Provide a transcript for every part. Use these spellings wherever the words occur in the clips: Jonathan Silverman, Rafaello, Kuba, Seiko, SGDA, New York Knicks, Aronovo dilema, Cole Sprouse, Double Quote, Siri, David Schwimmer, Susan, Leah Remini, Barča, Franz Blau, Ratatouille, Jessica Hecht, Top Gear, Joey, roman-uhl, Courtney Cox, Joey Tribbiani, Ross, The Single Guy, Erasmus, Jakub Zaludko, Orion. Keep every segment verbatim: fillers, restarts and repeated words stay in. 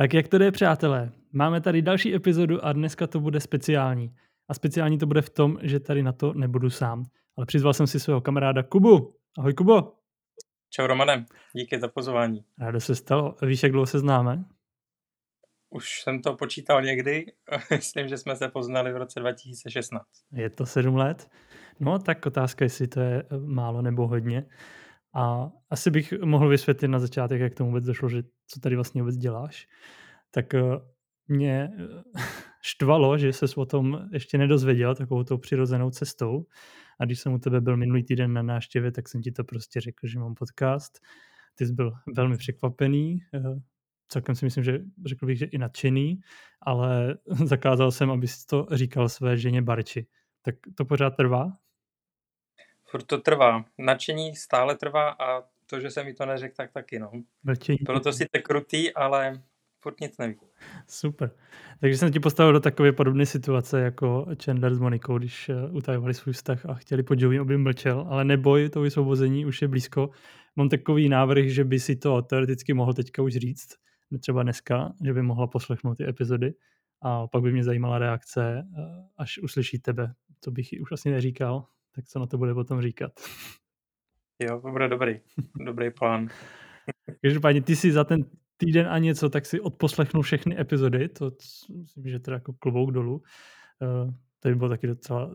Tak jak to jde, přátelé? Máme tady další epizodu a dneska to bude speciální. A speciální to bude v tom, že tady na to nebudu sám. Ale přizval jsem si svého kamaráda Kubu. Ahoj, Kubo. Čau, Romane. Díky za pozvání. Rádo se stalo. Víš, jak dlouho se známe? Už jsem to počítal někdy. Myslím, že jsme se poznali v roce dva tisíce šestnáct. Je to sedm let. No, tak otázka, jestli to je málo nebo hodně. A asi bych mohl vysvětlit na začátek, jak tomu vůbec došlo, že co tady vlastně vůbec děláš. Tak mě štvalo, že ses o tom ještě nedozvěděl takovou tou přirozenou cestou. A když jsem u tebe byl minulý týden na návštěvě, tak jsem ti to prostě řekl, že mám podcast. Ty jsi byl velmi překvapený. Celkem si myslím, že řekl bych, že i nadšený, ale zakázal jsem, abys to říkal své ženě Barči. Tak to pořád trvá? Furt to trvá. Nadšení stále trvá a to, že se mi to neřekl, tak taky, no. Nadšení. Bylo to sice krutý, ale furt nic nevím. Super. Takže jsem ti postavil do takové podobné situace jako Chandler s Monikou, když utajovali svůj vztah a chtěli po Joey, aby mlčel, ale neboj, to vysvobození už je blízko. Mám takový návrh, že by si to teoreticky mohl teďka už říct, třeba dneska, že by mohla poslechnout ty epizody a pak by mě zajímala reakce, až uslyší tebe, co bych už asi neříkal, tak co na to bude potom říkat. Jo, to bude dobrý, dobrý plán. Každopádně, ty si za ten týden a něco, tak si odposlechnu všechny epizody, to myslím, že teda jako klobouk dolů. To by bylo taky docela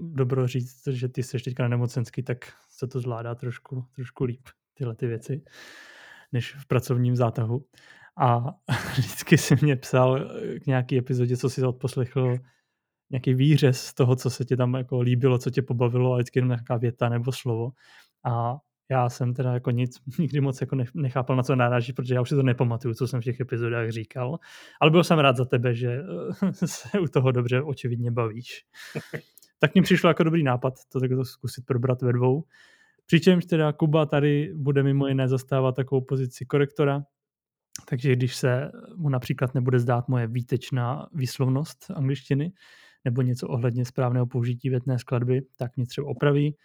dobro říct, že ty jsi teďka na nemocenský, tak se to zvládá trošku, trošku líp, tyhle ty věci, než v pracovním zátahu. A vždycky si mě psal k nějaký epizodě, co si odposlechl, nějaký výřez z toho, co se ti tam jako líbilo, co tě pobavilo, a vždycky jenom nějaká věta nebo slovo. A já jsem teda jako nic, nikdy moc jako nechápal, na co naráží, protože já už si to nepamatuju, co jsem v těch epizodách říkal. Ale byl jsem rád za tebe, že se u toho dobře očividně bavíš. Tak mi přišlo jako dobrý nápad to takto zkusit probrat ve dvou. Přičemž teda Kuba tady bude mimo jiné zastávat takovou pozici korektora, takže když se mu například nebude zdát moje výtečná výslovnost angličtiny nebo něco ohledně správného použití větné skladby, tak mě třeba opraví.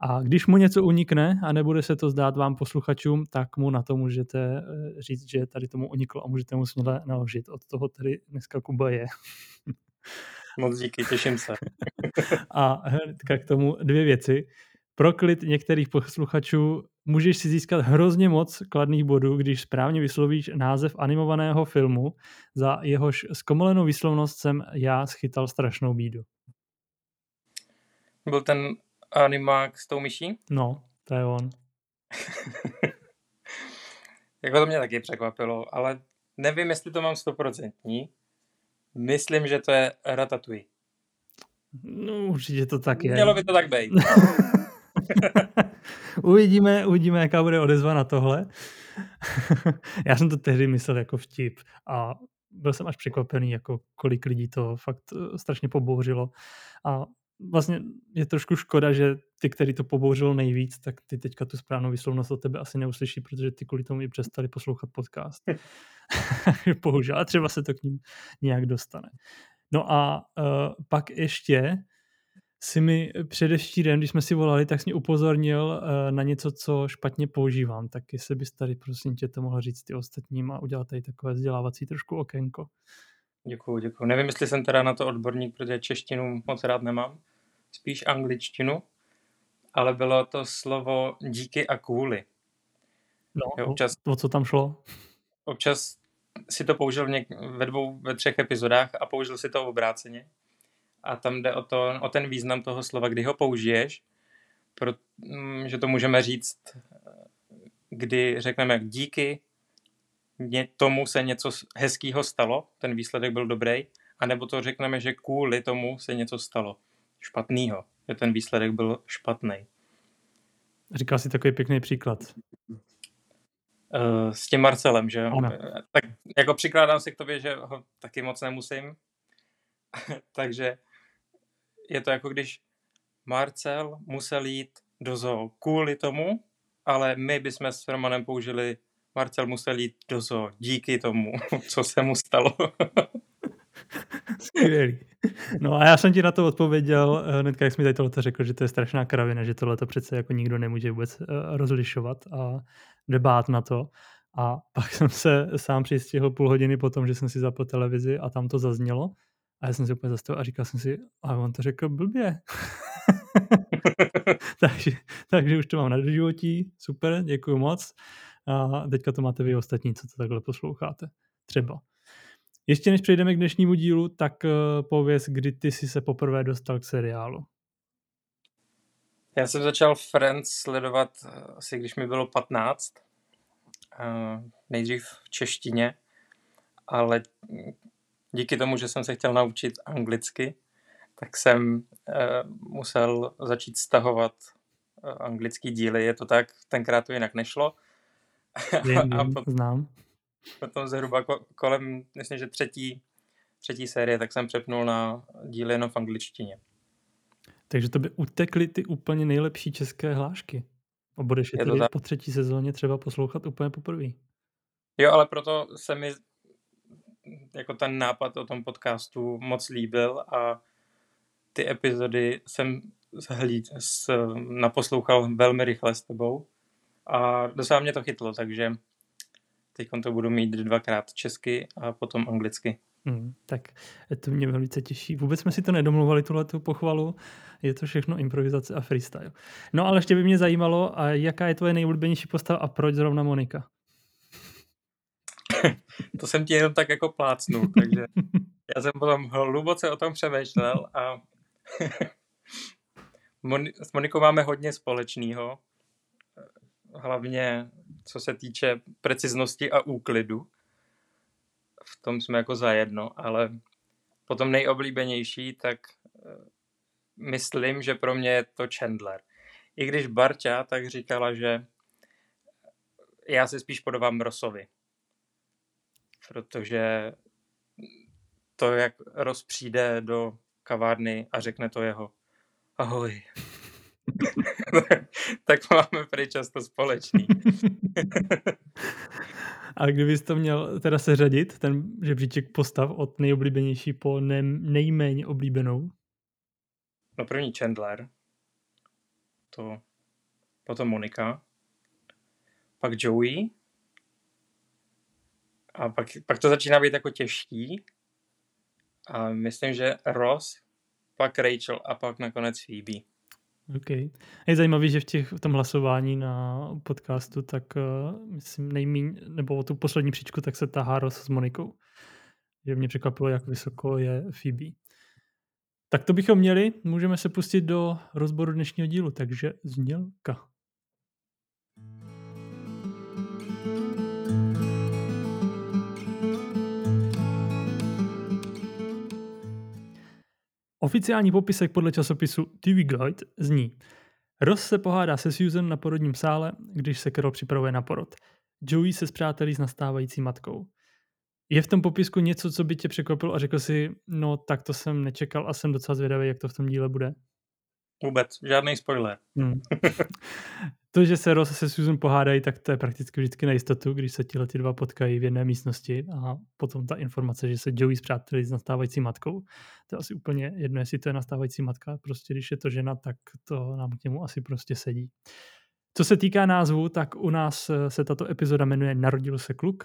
A když mu něco unikne a nebude se to zdát vám posluchačům, tak mu na to můžete říct, že tady tomu uniklo a můžete mu směle naložit. Od toho tady dneska Kuba je. Moc díky, těším se. A hnedka k tomu dvě věci. Pro klid některých posluchačů můžeš si získat hrozně moc kladných bodů, když správně vyslovíš název animovaného filmu, za jehož zkomolenou výslovnost jsem já schytal strašnou bídu. Byl ten animák s tou myší? No, to je on. Jako to mě taky překvapilo, ale nevím, jestli to mám stoprocentní. Myslím, že to je Ratatouille. No, určitě to tak je. Mělo by to tak být. uvidíme, uvidíme, jaká bude odezva na tohle. Já jsem to tehdy myslel jako vtip a byl jsem až překvapený, jako kolik lidí to fakt strašně pobouřilo. A vlastně je trošku škoda, že ty, který to pobouřilo nejvíc, tak ty teďka tu správnou výslovnost od tebe asi neuslyší, protože ty kvůli tomu i přestali poslouchat podcast. Bohužel, a třeba se to k ním nějak dostane. No a uh, pak ještě si mi předevčírem, když jsme si volali, tak jsi mě upozornil na něco, co špatně používám. Tak jestli bys tady, prosím tě, to mohl říct ty ostatním a udělat tady takové vzdělávací trošku okénko. Děkuju, děkuju. Nevím, jestli jsem teda na to odborník, protože češtinu moc rád nemám. Spíš angličtinu, ale bylo to slovo díky a kvůli. No, jo, občas, o co tam šlo? Občas si to použil v něk- ve dvou, ve třech epizodách a použil si to obráceně. A tam jde o, to, o ten význam toho slova, kdy ho použiješ, protože to můžeme říct, kdy řekneme díky, tomu se něco hezkýho stalo, ten výsledek byl dobrý, anebo to řekneme, že kvůli tomu se něco stalo špatného, že ten výsledek byl špatný. Říkal jsi takový pěkný příklad. S tím Marcelem, že jo? Tak jako přikládám se k tobě, že ho taky moc nemusím. Takže je to jako když Marcel musel jít do zoo kvůli tomu, ale my bychom s Romanem použili Marcel musel jít do zoo díky tomu, co se mu stalo. Skvělý. No a já jsem ti na to odpověděl hnedka, jak jsi mi tady tohleto řekl, že to je strašná kravina, že tohleto přece jako nikdo nemůže vůbec rozlišovat a debát na to. A pak jsem se sám přistihl půl hodiny potom, že jsem si zapl televizi a tam to zaznělo. A já jsem si úplně zastavil a říkal jsem si, a on to řekl blbě. takže, takže už to mám na životí. Super, děkuju moc. A teďka to máte vy ostatní, co to takhle posloucháte. Třeba. Ještě než přejdeme k dnešnímu dílu, tak pověz, kdy ty jsi se poprvé dostal k seriálu. Já jsem začal Friends sledovat asi, když mi bylo patnáct. Nejdřív v češtině, ale díky tomu, že jsem se chtěl naučit anglicky, tak jsem musel začít stahovat anglický díly. Je to tak, tenkrát to jinak nešlo. Vím, a pot- znám. Potom zhruba kolem, myslím, že třetí, třetí série, tak jsem přepnul na díly jenom v angličtině. Takže to by utekly ty úplně nejlepší české hlášky. A budeš je, je tady po třetí sezóně třeba poslouchat úplně poprvé. Jo, ale proto se mi jako ten nápad o tom podcastu moc líbil a ty epizody jsem zhlíd, s, naposlouchal velmi rychle s tebou a docela mě to chytlo, takže teď to budu mít dvakrát česky a potom anglicky. Hmm, tak to mě velice těší. Vůbec jsme si to nedomluvali, tuhletu pochvalu. Je to všechno improvizace a freestyle. No ale ještě by mě zajímalo, a jaká je tvoje nejulíbenější postava a proč zrovna Monika? To jsem ti jenom tak jako plácnul, takže já jsem potom hluboce o tom přemýšlel a s Monikou máme hodně společného. Hlavně co se týče preciznosti a úklidu. V tom jsme jako zajedno, ale potom nejoblíbenější, tak myslím, že pro mě je to Chandler. I když Barča tak říkala, že já se spíš podobám Rossovi. Protože to, jak Ross přijde do kavárny a řekne to jeho ahoj, tak máme prý často společný. A kdybys to měl teda seřadit, ten žebříček postav od nejoblíbenější po ne- nejméně oblíbenou? No první Chandler, to, potom Monika, pak Joey a pak, pak to začíná být jako těžký a myslím, že Ross, pak Rachel a pak nakonec Phoebe. Okay. Je zajímavý, že v, těch, v tom hlasování na podcastu, tak uh, myslím nejmíň, nebo o tu poslední příčku, tak se tahá Ross s Monikou. Že mě překvapilo, jak vysoko je Phoebe. Tak to bychom měli, můžeme se pustit do rozboru dnešního dílu, takže znělka. Oficiální popisek podle časopisu T V Guide zní: Ross se pohádá se Susan na porodním sále, když se Carol připravuje na porod. Joey se spřátelí s nastávající matkou. Je v tom popisku něco, co by tě překvapilo a řekl si, no tak to jsem nečekal a jsem docela zvědavý, jak to v tom díle bude? Vůbec, žádný spoiler. Hmm. To, že se Ross se Susan pohádají, tak to je prakticky vždycky na jistotu, když se tihle ty dva potkají v jedné místnosti a potom ta informace, že se Joey spřátelí s nastávající matkou, to je asi úplně jedno, jestli to je nastávající matka, prostě když je to žena, tak to nám k němu asi prostě sedí. Co se týká názvu, tak u nás se tato epizoda jmenuje Narodil se kluk,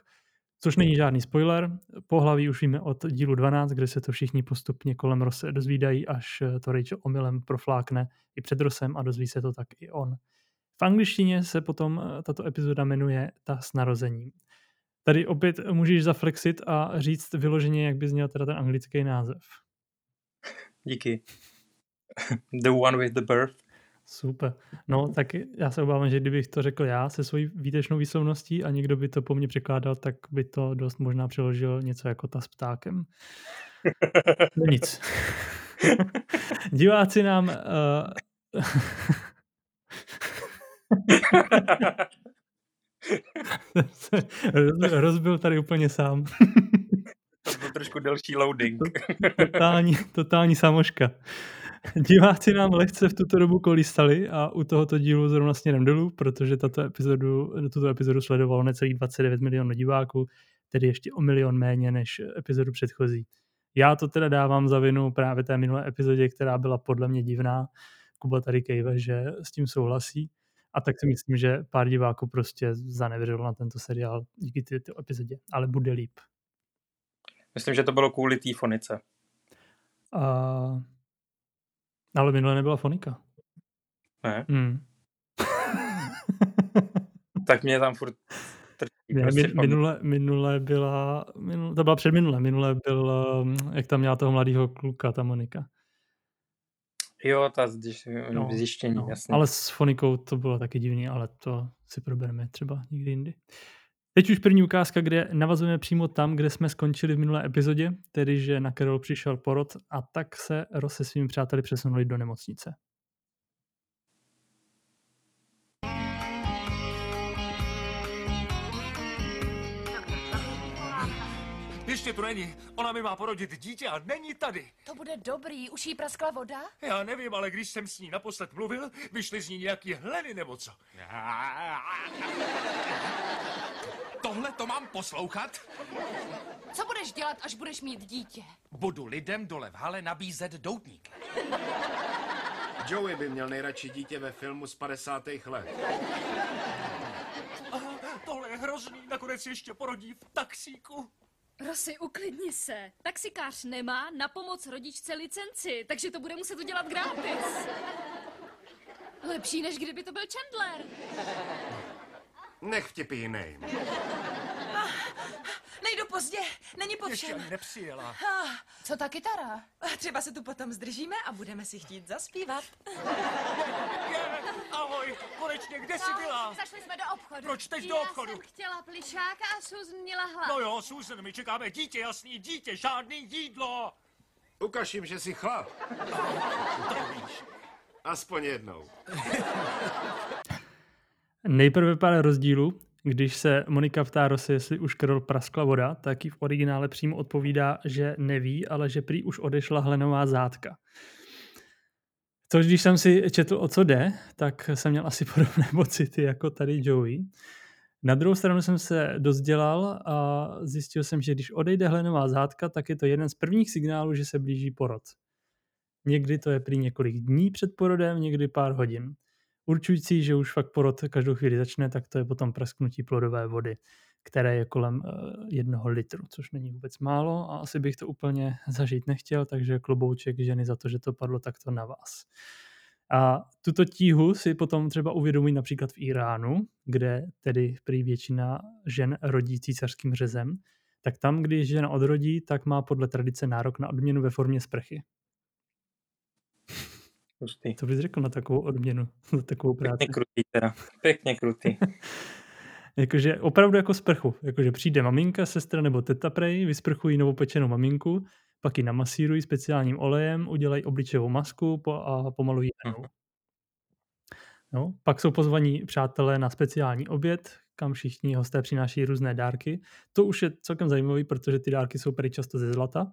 což není žádný spoiler, pohlaví už víme od dílu dvanáct, kde se to všichni postupně kolem Rosse dozvídají, až to Rachel omylem proflákne i před Rossem a dozví se to tak i on. V angličtině se potom tato epizoda jmenuje Ta s narozením. Tady opět můžeš zaflexit a říct vyloženě, jak bys měl teda ten anglický název. Díky. The one with the birth. Super. No tak já se obávám, že kdybych to řekl já se svojí výtečnou výslovností a někdo by to po mně překládal, tak by to dost možná přeložil něco jako ta s ptákem. No nic. Diváci nám... Uh... rozbil tady úplně sám. To byl trošku delší loading. Totální, totální samoška. Diváci nám lehce v tuto dobu kolísali a u tohoto dílu zrovna směrem dolů, protože tato epizodu, tuto epizodu sledovalo necelých dvacet devět milionů diváků, tedy ještě o milion méně než epizodu předchozí. Já to teda dávám za vinu právě té minulé epizodě, která byla podle mě divná. Kuba tady kejve, že s tím souhlasí. A tak si myslím, že pár diváků prostě zanevěřilo na tento seriál díky této epizodě, ale bude líp. Myslím, že to bylo kvůli té fonice. A... Ale minule nebyla fonika. Ne? Mm. Tak mě tam furt... Ne, prostě minule, minule byla... Minule, to byla předminule. Minule byl... Jak tam měla toho mladého kluka, ta Monika. Jo, ta zjištění, no, no, jasně. Ale s fonikou to bylo taky divný, ale to si probereme třeba někdy jindy. Teď už první ukázka, kde navazujeme přímo tam, kde jsme skončili v minulé epizodě, tedy že na Carol přišel porod a tak se Ross se svými přáteli přesunuli do nemocnice. Ještě to není. Ona mi má porodit dítě a není tady. To bude dobrý. Už jí praskla voda? Já nevím, ale když jsem s ní naposled mluvil, vyšly z ní nějaký hleny nebo co. Tohle to mám poslouchat? Co budeš dělat, až budeš mít dítě? Budu lidem dole v hale nabízet doutník. Joey by měl nejradši dítě ve filmu z padesátých let. Aha, tohle je hrozný. Nakonec ještě porodí v taxíku. Rosy, uklidni se. Taxikář nemá na pomoc rodičce licenci, takže to bude muset udělat gratis. Lepší, než kdyby to byl Chandler. Nech vtipy jiným. Ah, nejdu pozdě, není po všem. Ještě nepřijela. Ah, co ta kytara? Třeba se tu potom zdržíme a budeme si chtít zaspívat. Je, je, ahoj, konečně, kde no, jsi byla? Zašli jsme do obchodu. Proč teď já do obchodu? Já jsem chtěla plišáka a Susan měla hlad. No jo, Susan, my čekáme dítě, jasný, dítě, žádný jídlo. Ukaž jim, že jsi chlap. Aspoň jednou. Nejprve pár rozdílů. Když se Monika ptá Rossy, jestli už Carol praskla voda, tak jí v originále přímo odpovídá, že neví, ale že prý už odešla hlenová zátka. Což když jsem si četl, o co jde, tak jsem měl asi podobné pocity jako tady Joey. Na druhou stranu jsem se dozdělal a zjistil jsem, že když odejde hlenová zátka, tak je to jeden z prvních signálů, že se blíží porod. Někdy to je prý několik dní před porodem, někdy pár hodin. Určující, že už fakt porod každou chvíli začne, tak to je potom prasknutí plodové vody, které je kolem jednoho litru, což není vůbec málo a asi bych to úplně zažít nechtěl, takže klobouček ženy za to, že to padlo takto na vás. A tuto tíhu si potom třeba uvědomují například v Iránu, kde tedy prý většina žen rodí císařským řezem, tak tam, když žena odrodí, tak má podle tradice nárok na odměnu ve formě sprchy. Krutý. Co bys řekl na takovou odměnu, na takovou práci? Pěkně krutý teda, pěkně krutý. Jakože opravdu jako sprchu, jakože přijde maminka, sestra nebo teta prej, vysprchují novopečenou maminku, pak ji namasírují speciálním olejem, udělají obličejovou masku a pomalují ranou. No, pak jsou pozvaní přátelé na speciální oběd, kam všichni hosté přináší různé dárky. To už je celkem zajímavý, protože ty dárky jsou prý často ze zlata.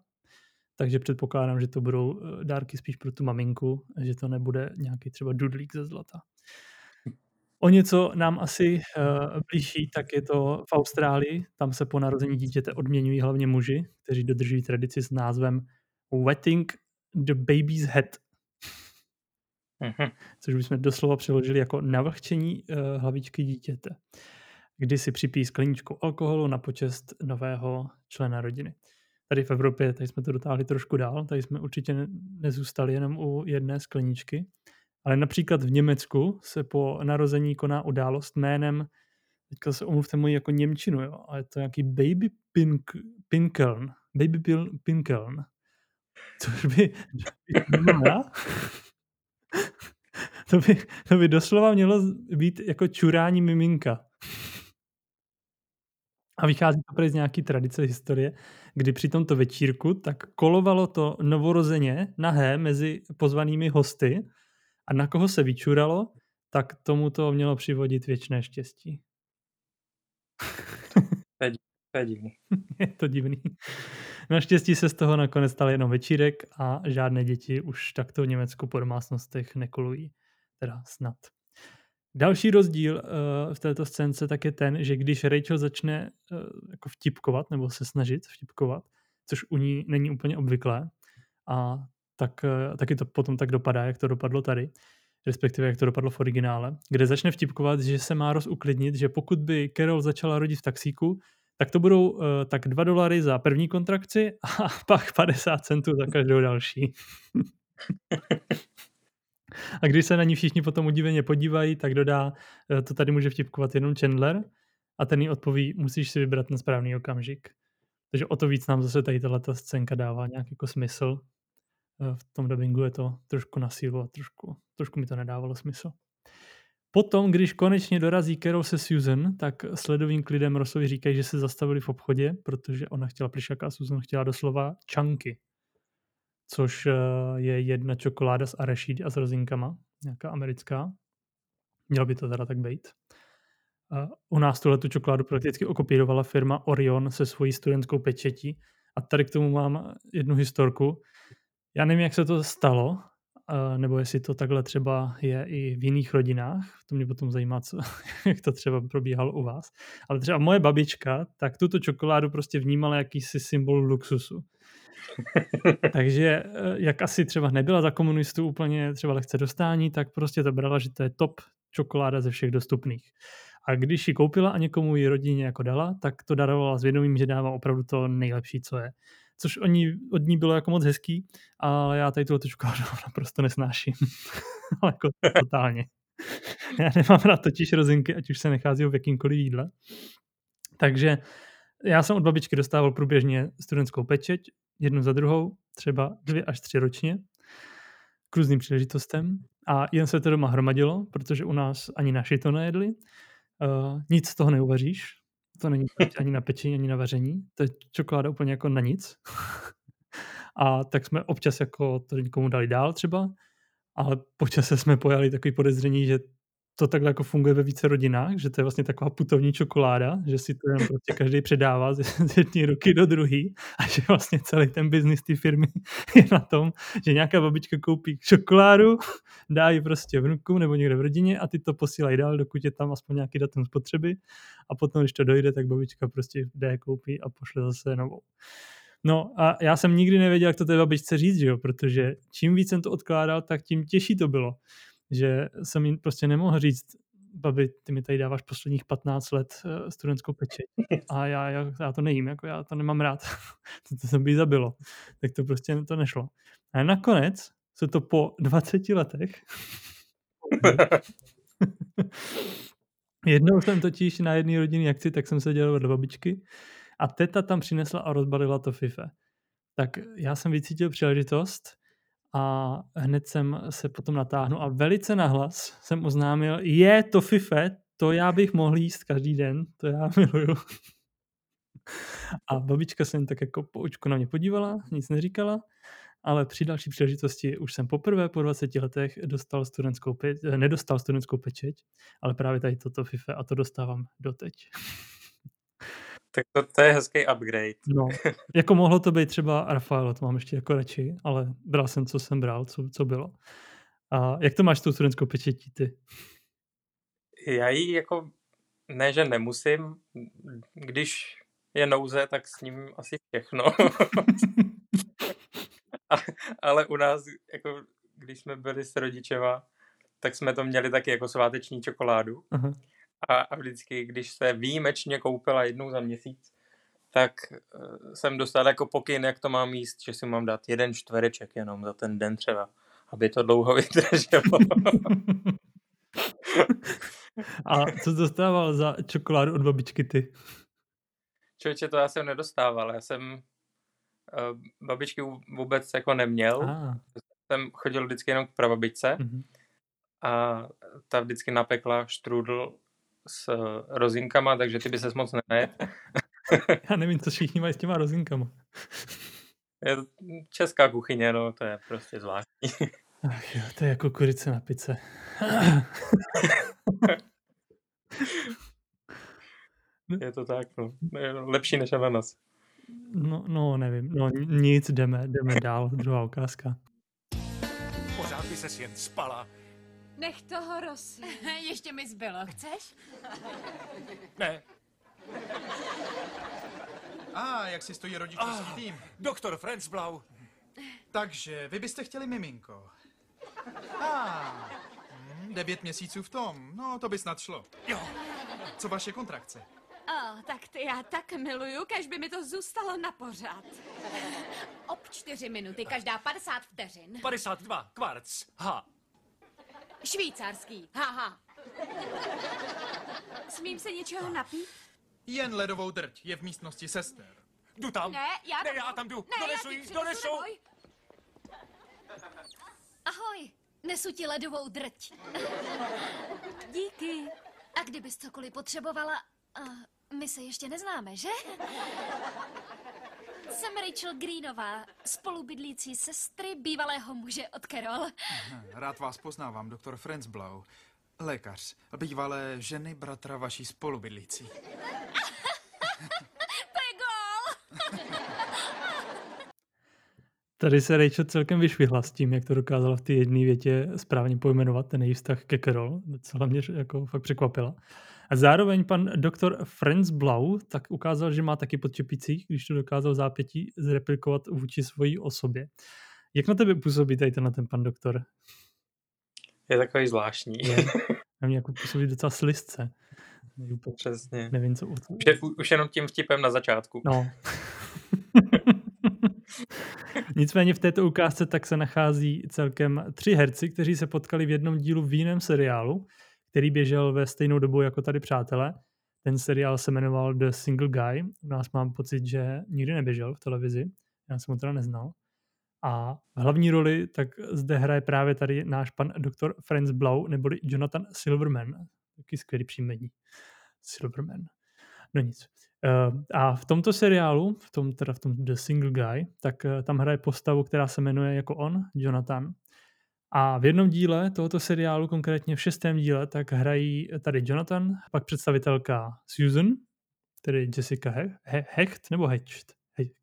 Takže předpokládám, že to budou dárky spíš pro tu maminku, že to nebude nějaký třeba dudlík ze zlata. O něco nám asi uh, blížší, tak je to v Austrálii. Tam se po narození dítěte odměňují hlavně muži, kteří dodržují tradici s názvem Wetting the Baby's Head. Což bychom doslova přeložili jako navlhčení uh, hlavičky dítěte, kdy si připijí skleničku alkoholu na počest nového člena rodiny. Tady v Evropě, tady jsme to dotáhli trošku dál, tady jsme určitě nezůstali jenom u jedné skleničky, ale například v Německu se po narození koná událost jménem, teďka se omluvte moji jako němčinu, jo, ale je to nějaký baby pink, pinkeln, baby pinkeln, což by, to by, to by doslova mělo být jako čurání miminka. A vychází to prý z nějaký tradice historie, kdy při tomto večírku tak kolovalo to novorozeně nahé mezi pozvanými hosty a na koho se vyčuralo, tak tomu to mělo přivodit věčné štěstí. To je divný. Je to divný. Naštěstí se z toho nakonec stal jenom večírek a žádné děti už takto v Německu po domácnostech nekolují. Teda snad. Další rozdíl uh, v této scénce tak je ten, že když Rachel začne uh, jako vtipkovat nebo se snažit vtipkovat, což u ní není úplně obvyklé, a tak, uh, taky to potom tak dopadá, jak to dopadlo tady, respektive jak to dopadlo v originále, kde začne vtipkovat, že se má Ross uklidnit, že pokud by Carol začala rodit v taxíku, tak to budou uh, tak dva dolary za první kontrakci a pak padesát centů za každou další. A když se na ní všichni potom udiveně podívají, tak dodá, uh, to tady může vtipkovat jenom Chandler a ten jí odpoví, musíš si vybrat ten správný okamžik. Takže o to víc nám zase tady tato scénka dává nějaký jako smysl. V tom dubbingu je to trošku na sílu a trošku, trošku mi to nedávalo smysl. Potom, když konečně dorazí Carol se Susan, tak sledovým klidem Rossovi říkají, že se zastavili v obchodě, protože ona chtěla plišáka a Susan chtěla doslova čanky, což je jedna čokoláda s arašídy a s rozinkama, nějaká americká. Mělo by to teda tak být. U nás tuhletu čokoládu prakticky okopírovala firma Orion se svojí studentskou pečetí. A tady k tomu mám jednu historku. Já nevím, jak se to stalo, nebo jestli to takhle třeba je i v jiných rodinách. To mě potom zajímá, co, jak to třeba probíhalo u vás. Ale třeba moje babička, tak tuto čokoládu prostě vnímala jakýsi symbol luxusu. Takže jak asi třeba nebyla za komunistů úplně třeba lehce dostání, tak prostě to brala, že to je top čokoláda ze všech dostupných. A když ji koupila a někomu ji rodině jako dala, tak to darovala s vědomím, že dává opravdu to nejlepší, co je. Což oni, od ní bylo jako moc hezký, ale já tady tuhle čokoládu naprosto nesnáším. Ale jako totálně. Já nemám rád totiž rozinky, ať už se nechází v jakýmkoliv jídle. Takže já jsem od babičky dostával průběžně studentskou pečeť, jednu za druhou, třeba dvě až tři ročně, k různým příležitostem. A jen se to doma hromadilo, protože u nás ani naši to nejedli. Uh, nic z toho neuvaříš. To není ani na pečení, ani na vaření. To je čokoláda úplně jako na nic. A tak jsme občas jako to někomu dali dál třeba, ale po čase jsme pojali takové podezření, že to takhle jako funguje ve více rodinách, že to je vlastně taková putovní čokoláda, že si to jenom prostě každý předává z jedné ruky do druhé a že vlastně celý ten biznis té firmy je na tom, že nějaká babička koupí čokoládu, dá ji prostě vnuku nebo někde v rodině a ty to posílají dál, dokud je tam aspoň nějaký datum spotřeby a potom, když to dojde, tak babička prostě jde, koupí a pošle zase novou. No a já jsem nikdy nevěděl, jak to té babičce říct, že jo, protože čím víc jsem to odkládal, tak tím těžší to bylo. Že jsem jim prostě nemohl říct, babi, ty mi tady dáváš posledních patnáct let studentskou pečeť a já, já, já to nejím, jako já to nemám rád, to, to se by zabilo, tak to prostě to nešlo. A nakonec se to po dvaceti letech jednou jsem totiž na jedné rodinné akci, tak jsem seděl vedle babičky a teta tam přinesla a rozbalila to fife. Tak já jsem vycítil příležitost a hned jsem se potom natáhnul a velice nahlas jsem oznámil, je to fife, to já bych mohl jíst každý den, to já miluju. A babička se jen tak jako poučku na mě podívala, nic neříkala, ale při další příležitosti už jsem poprvé po dvaceti letech dostal studentskou pečeť, nedostal studentskou pečeť, ale právě tady toto fife a to dostávám doteď. Tak to, to je hezký upgrade. No, jako mohlo to být třeba Rafaelo, to mám ještě jako radši, ale bral jsem, co jsem bral, co, co bylo. A jak to máš s tou studentskou pečetí ty? Já ji jako, ne, že nemusím, když je nouze, tak s ním asi všechno. A, ale u nás, jako, když jsme byli s rodičema, tak jsme to měli taky jako sváteční čokoládu. Aha. A vždycky, když se výjimečně koupila jednou za měsíc, tak jsem dostal jako pokyn, jak to mám jíst, že si mám dát jeden čtvereček jenom za ten den třeba, aby to dlouho vydrželo. A co dostával za čokoládu od babičky ty? Člověče, to já jsem nedostával. Já jsem babičky vůbec jako neměl. Ah. Jsem chodil vždycky jenom k prababičce mm-hmm. a ta vždycky napekla štrůdl s rozinkama, takže ty by ses moc nenajet. Já nevím, co všichni mají s těma rozinkama. Je to česká kuchyně, no, to je prostě zvláštní. Ach jo, to je jako kurice na pice. Je to tak, no. Lepší než ananas. No, no, nevím. No, nic, jdeme, jdeme dál. Druhá ukázka. Pořád by ses jen spala. Nech toho, Rossi. Ještě mi zbylo. Chceš? Ne. A, ah, jak si stojí rodičovský ah, tým. Doktor Franz Blau. Takže, vy byste chtěli miminko. A, ah, Devět měsíců v tom, no to by snad šlo. Jo. Co vaše kontrakce? Oh, tak ty já tak miluju, kež by mi to zůstalo na pořád. Ob čtyři minuty, každá padesát vteřin. padesát dva, kvarc, ha. Švýcarský, haha. Smím se něčeho napít? Jen ledovou drť, je v místnosti sester. Jdu tam. Ne, já tam, ne, já tam jdu. Ne, donesu jí, donesu. Neboj. Ahoj, nesu ti ledovou drť. Díky. A kdybys cokoliv potřebovala... Uh, my se ještě neznáme, že? Jsem Rachel Greenová, spolubydlící sestry bývalého muže od Carol. Rád vás poznávám, doktor Franz Blau, lékař, bývalé ženy bratra vaší spolubydlící. To je gól! Tady se Rachel celkem vyšvihla s tím, jak to dokázala v té jedné větě správně pojmenovat ten její vztah ke Carol. Docela mě jako fakt překvapila. A zároveň pan doktor Franz Blau tak ukázal, že má taky podčepící, když to dokázal zápětí zreplikovat vůči svojí osobě. Jak na tebe působí tady ten, ten pan doktor? Je takový zvláštní. Je. Na mě jako působí docela slistce. Přesně. Nevím, co... Už, je, už jenom tím vtipem na začátku. No. Nicméně v této ukázce tak se nachází celkem tři herci, kteří se potkali v jednom dílu v jiném seriálu, který běžel ve stejnou dobu jako tady Přátelé. Ten seriál se jmenoval The Single Guy. U nás mám pocit, že nikdy neběžel v televizi. Já jsem ho teda neznal. A v hlavní roli tak zde hraje právě tady náš pan doktor Franz Blau, neboli Jonathan Silverman. Taky skvělý příjmení. Silverman. No nic. A v tomto seriálu, v tom, teda v tom The Single Guy, tak tam hraje postavu, která se jmenuje jako on, Jonathan. A v jednom díle tohoto seriálu, konkrétně v šestém díle, tak hrají tady Jonathan, pak představitelka Susan, tedy Jessica He- Hecht nebo Hecht? Hecht.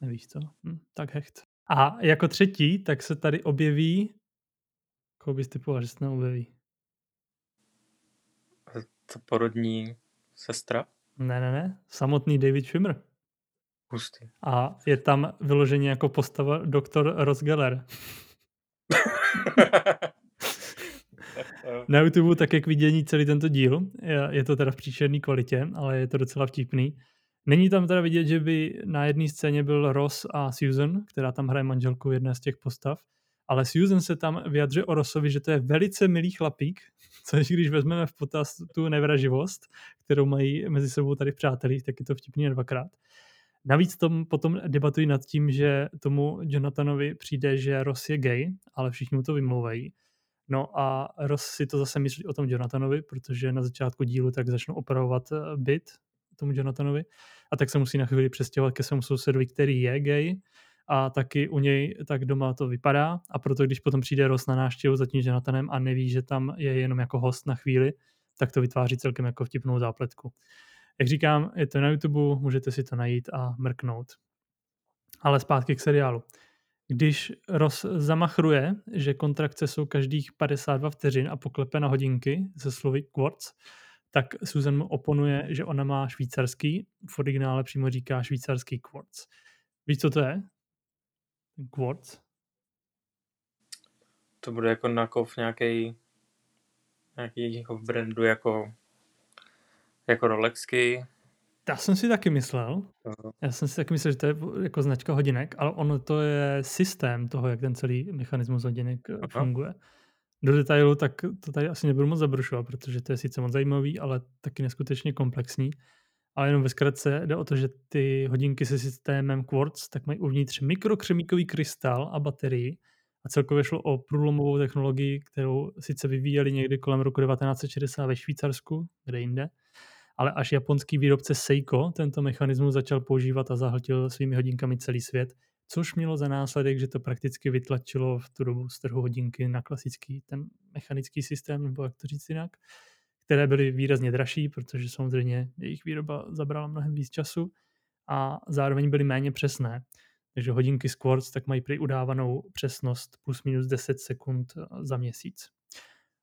Nevíš co? Hm, tak Hecht. A jako třetí, tak se tady objeví... Koho bys typoval, že se neobjeví? To porodní sestra? Ne, ne, ne. Samotný David Schwimmer. Hustý. A je tam vyloženě jako postava doktor Rosgeller. Na YouTube tak jak vidění celý tento díl. Je to teda v příšerný kvalitě, ale je to docela vtipný. Není tam teda vidět, že by na jedné scéně byl Ross a Susan, která tam hraje manželku jedné z těch postav, ale Susan se tam vyjadřuje o Rossovi, že to je velice milý chlapík, což když vezmeme v potaz tu nevraživost, kterou mají mezi sebou tady v Přátelích, tak je to vtipný dvakrát. Navíc tom potom debatují nad tím, že tomu Jonathanovi přijde, že Ross je gay, ale všichni mu to vymlouvají. No a Ross si to zase myslí o tom Jonathanovi, protože na začátku dílu tak začnou opravovat byt tomu Jonathanovi a tak se musí na chvíli přestěhovat ke svému sousedovi, který je gay a taky u něj tak doma to vypadá a proto když potom přijde Ross na návštěvu za tím Jonathanem a neví, že tam je jenom jako host na chvíli, tak to vytváří celkem jako vtipnou zápletku. Jak říkám, je to na YouTube, můžete si to najít a mrknout. Ale zpátky k seriálu. Když Ross zamachruje, že kontrakce jsou každých padesát dva vteřin a poklepe na hodinky ze slovy quartz, tak Susan mu oponuje, že ona má švýcarský, v originále přímo říká švýcarský quartz. Víš, co to je? Quartz? To bude jako nakov nějaký nějaký brandu jako... Jako Rolexky. Já jsem si taky myslel. Já jsem si taky myslel, že to je jako značka hodinek, ale ono to je systém toho, jak ten celý mechanismus hodinek funguje. Do detailu tak to tady asi nebudu moc zabrušovat, protože to je sice moc zajímavý, ale taky neskutečně komplexní. Ale jenom ve zkratce jde o to, že ty hodinky se systémem quartz tak mají uvnitř mikrokřemíkový krystal a baterii a celkově šlo o průlomovou technologii, kterou sice vyvíjeli někdy kolem roku devatenáct set šedesát ve Švýcarsku, kde jinde, ale až japonský výrobce Seiko tento mechanismus začal používat a zahltil svými hodinkami celý svět, což mělo za následek, že to prakticky vytlačilo v tu dobu z trhu hodinky na klasický ten mechanický systém, nebo jak to říct jinak, které byly výrazně dražší, protože samozřejmě jejich výroba zabrala mnohem víc času a zároveň byly méně přesné. Takže hodinky z quartz tak mají prý udávanou přesnost plus minus deset sekund za měsíc.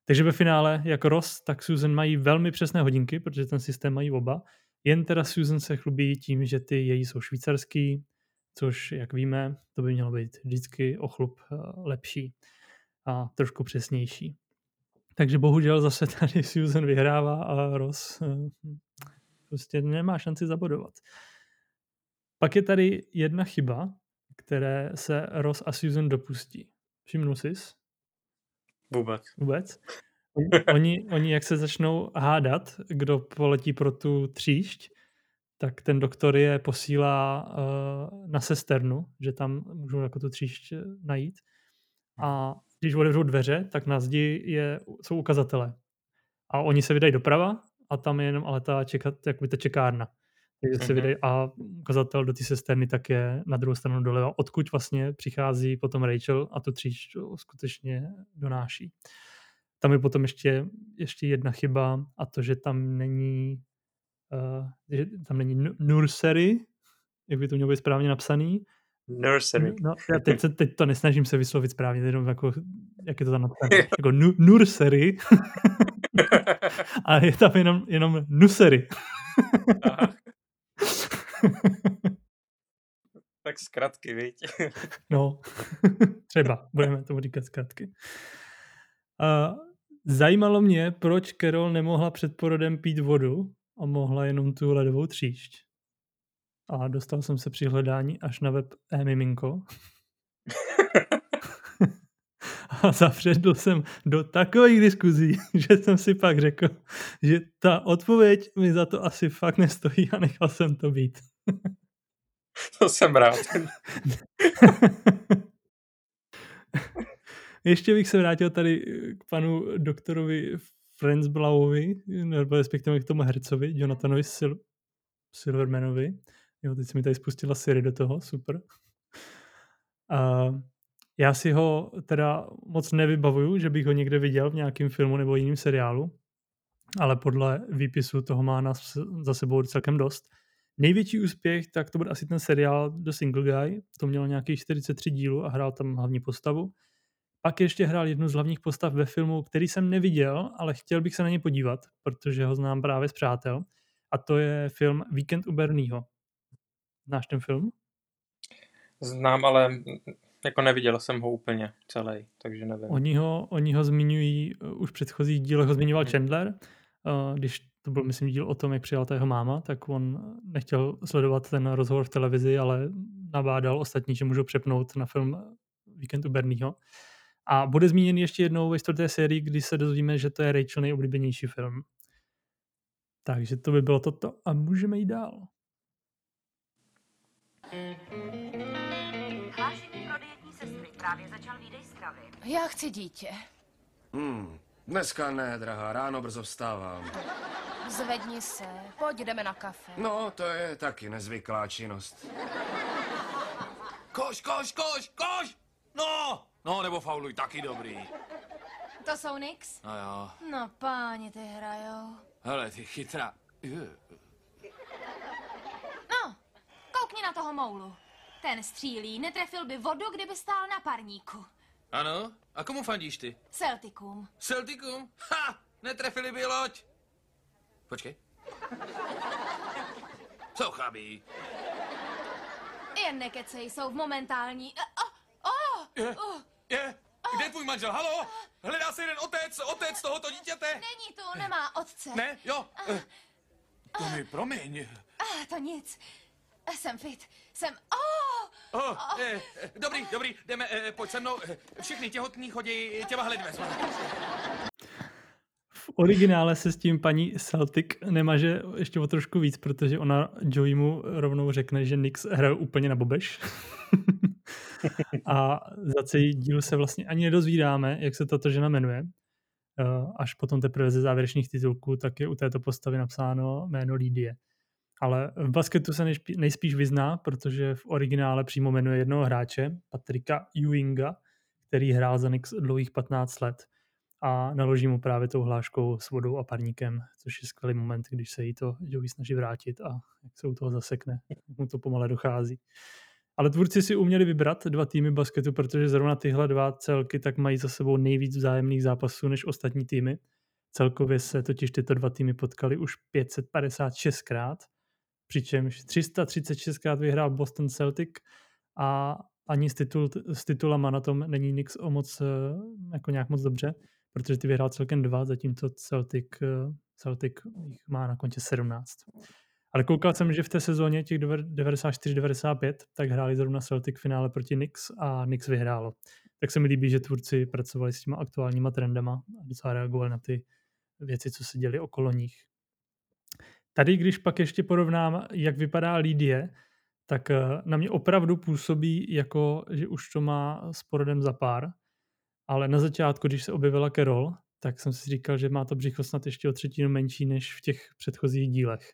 Takže ve finále, jak Ross, tak Susan mají velmi přesné hodinky, protože ten systém mají oba. Jen teda Susan se chlubí tím, že ty její jsou švýcarský, což, jak víme, to by mělo být vždycky o chlup lepší. a trošku přesnější. Takže bohužel zase tady Susan vyhrává a Ross prostě nemá šanci zabodovat. Pak je tady jedna chyba, které se Ross a Susan dopustí. Všimnul sis? Vůbec. Vůbec? Oni, oni jak se začnou hádat, kdo poletí pro tu tříšť, tak ten doktor je posílá uh, na sesternu, že tam můžou jako tu tříšť najít. A když otevřou dveře, tak na zdi je, jsou ukazatele. A oni se vydají doprava a tam je jenom ale ta, čeka, jakoby ta čekárna. Takže se vydají a ukazatel do té sesterny tak je na druhou stranu doleva, odkud vlastně přichází potom Rachel a tu tříšť skutečně donáší. Tam je potom ještě, ještě jedna chyba a to, že tam není uh, že tam není nursery, jak by to mělo být správně napsaný. Nursery. No, já teď, se, teď to nesnažím se vyslovit správně, jenom jako, jak je to tam napsané. Jako nu, nursery. A je tam jenom, jenom nusery. Tak zkratky, viď? No, třeba. Budeme tomu říkat zkratky. Uh, zajímalo mě, proč Carol nemohla před porodem pít vodu a mohla jenom tu ledovou tříšť. A dostal jsem se při hledání až na web e-miminko. A zavředl jsem do takových diskuzí, že jsem si pak řekl, že ta odpověď mi za to asi fakt nestojí a nechal jsem to být. To jsem rád. Ještě bych se vrátil tady k panu doktorovi Franz Blauovi, nebo respektive k tomu hercovi, Jonathanovi Sil- Silvermanovi. Jo, teď se mi tady spustila Siri do toho, super. A já si ho teda moc nevybavuju, že bych ho někde viděl v nějakém filmu nebo jiném seriálu, ale podle výpisu toho má nás za sebou celkem dost. Největší úspěch, tak to byl asi ten seriál The Single Guy, to mělo nějakých čtyřicet tři dílů a hrál tam hlavní postavu. Pak ještě hrál jednu z hlavních postav ve filmu, který jsem neviděl, ale chtěl bych se na ně podívat, protože ho znám právě z přátel. A to je film Víkend u Bernieho. Znáš ten film? Znám, ale jako neviděl jsem ho úplně celý, takže nevím. Oni ho, oni ho zmiňují, už v předchozích dílech ho zmiňoval Chandler, když to byl, myslím, díl o tom, jak přijala ta jeho máma, tak on nechtěl sledovat ten rozhovor v televizi, ale nabádal ostatní, že můžou přepnout na film Víkend u Bernieho. A bude zmíněn ještě jednou ve čtvrté sérii, kdy se dozvíme, že to je Rachel nejoblíbenější film. Takže to by bylo toto a můžeme jít dál. Hlášený pro dietní sestry, právě začal výdej z kravy. Já chci dítě. Hmm, dneska ne, drahá, ráno brzo vstávám. Zvedni se, pojď, jdeme na kafe. No, to je taky nezvyklá činnost. Koš, koš, koš, koš! No! No, nebo fauluj, taky dobrý. To jsou Knicks? No jo. No páni, ty hrajou. Hele, ty chytrá. No, koukni na toho moulu. Ten střílí, netrefil by vodu, kdyby stál na parníku. Ano? A komu fandíš ty? Celticům. Celticům? Ha! Netrefili by loď. Počkej. Co chábí? Jen nekecej, jsou v momentální... Je, je, kde je tvůj manžel? Haló? Hledá se jeden otec, otec tohoto dítěte. Není tu, nemá otce. Ne, jo. To mi promiň. To nic. Jsem fit, jsem... Oh, oh, oh. Eh, dobrý, dobrý, jdeme, eh, pojď se mnou. Všichni těhotní chodí těma hledme. V originále se s tím paní Celtic nemaže ještě o trošku víc, protože ona Joey mu rovnou řekne, že Knicks hraje úplně na bobež. A za celý díl se vlastně ani nedozvídáme, jak se tato žena jmenuje. Až potom teprve ze závěrečných titulků, tak je u této postavy napsáno jméno Lidie. Ale v basketu se nejspíš vyzná, protože v originále přímo jmenuje jednoho hráče, Patricka Ewinga, který hrál za Knicks dlouhých patnáct let. A naloží mu právě tou hláškou s vodou a parníkem, což je skvělý moment, když se jí to Joey snaží vrátit a jak se u toho zasekne, mu to pomale dochází. Ale tvůrci si uměli vybrat dva týmy basketu, protože zrovna tyhle dva celky tak mají za sebou nejvíc vzájemných zápasů než ostatní týmy. Celkově se totiž tyto dva týmy potkaly už pět set padesát šestkrát, přičemž tři sta třicet šestkrát vyhrál Boston Celtics a ani s, titul, s titulama na tom není Knicks o moc, jako nějak moc dobře, protože ty vyhrál celkem dva, zatímco Celtic, Celtic jich má na kontě sedmnáct. Ale koukal jsem, že v té sezóně těch devadesát čtyři devadesát pět tak hráli zrovna Celtic finále proti Knicks a Knicks vyhrálo. Tak se mi líbí, že tvůrci pracovali s těma aktuálníma trendama a docela reagovali na ty věci, co se děly okolo nich. Tady, když pak ještě porovnám, jak vypadá Lidie, tak na mě opravdu působí jako, že už to má s porodem za pár. Ale na začátku, když se objevila Carol, tak jsem si říkal, že má to břicho snad ještě o třetinu menší než v těch předchozích dílech.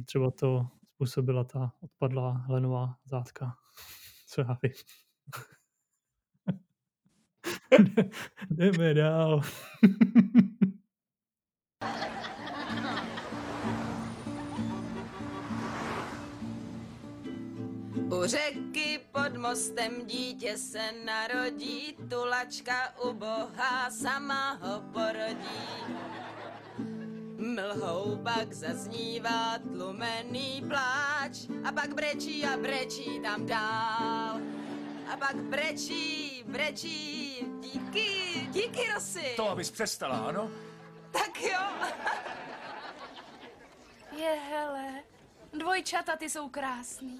A třeba to způsobila ta odpadlá hlenová zátka. Co já vím. Jdeme dál. U řeky pod mostem dítě se narodí, tulačka ubohá sama ho porodí. Mlhou pak zaznívá tlumený pláč a pak brečí a brečí tam dál. A pak brečí, brečí, díky, díky, Rosy. To abys přestala, ano? Tak jo. Je, hele, dvojčata ty jsou krásný.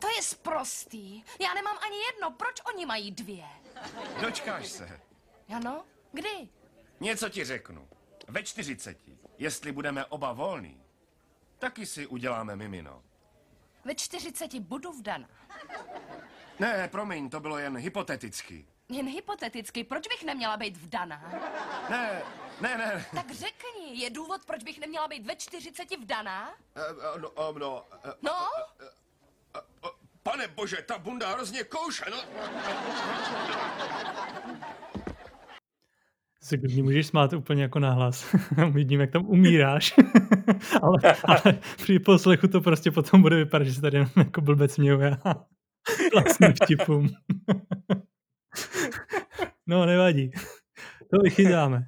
To je sprostý. Já nemám ani jedno, proč oni mají dvě? Dočkáš se. Ano? Kdy? Něco ti řeknu. Ve čtyřiceti, jestli budeme oba volný, taky si uděláme mimino. Ve čtyřiceti budu vdaná. Ne, promiň, to bylo jen hypoteticky. Jen hypoteticky? Proč bych neměla být vdaná? Ne, ne, ne. Tak řekni, je důvod, proč bych neměla být ve čtyřiceti vdaná? Uh, no, um, no. Uh, no? Uh, uh, Pane bože, ta bunda hrozně kouše, no. Se klidně můžeš smát úplně jako nahlas. Vidím, jak tam umíráš. ale, ale při poslechu to prostě potom bude vypadat, že se tady jako blbec směje a vlastním vtipům. No, nevadí. To vychytáme.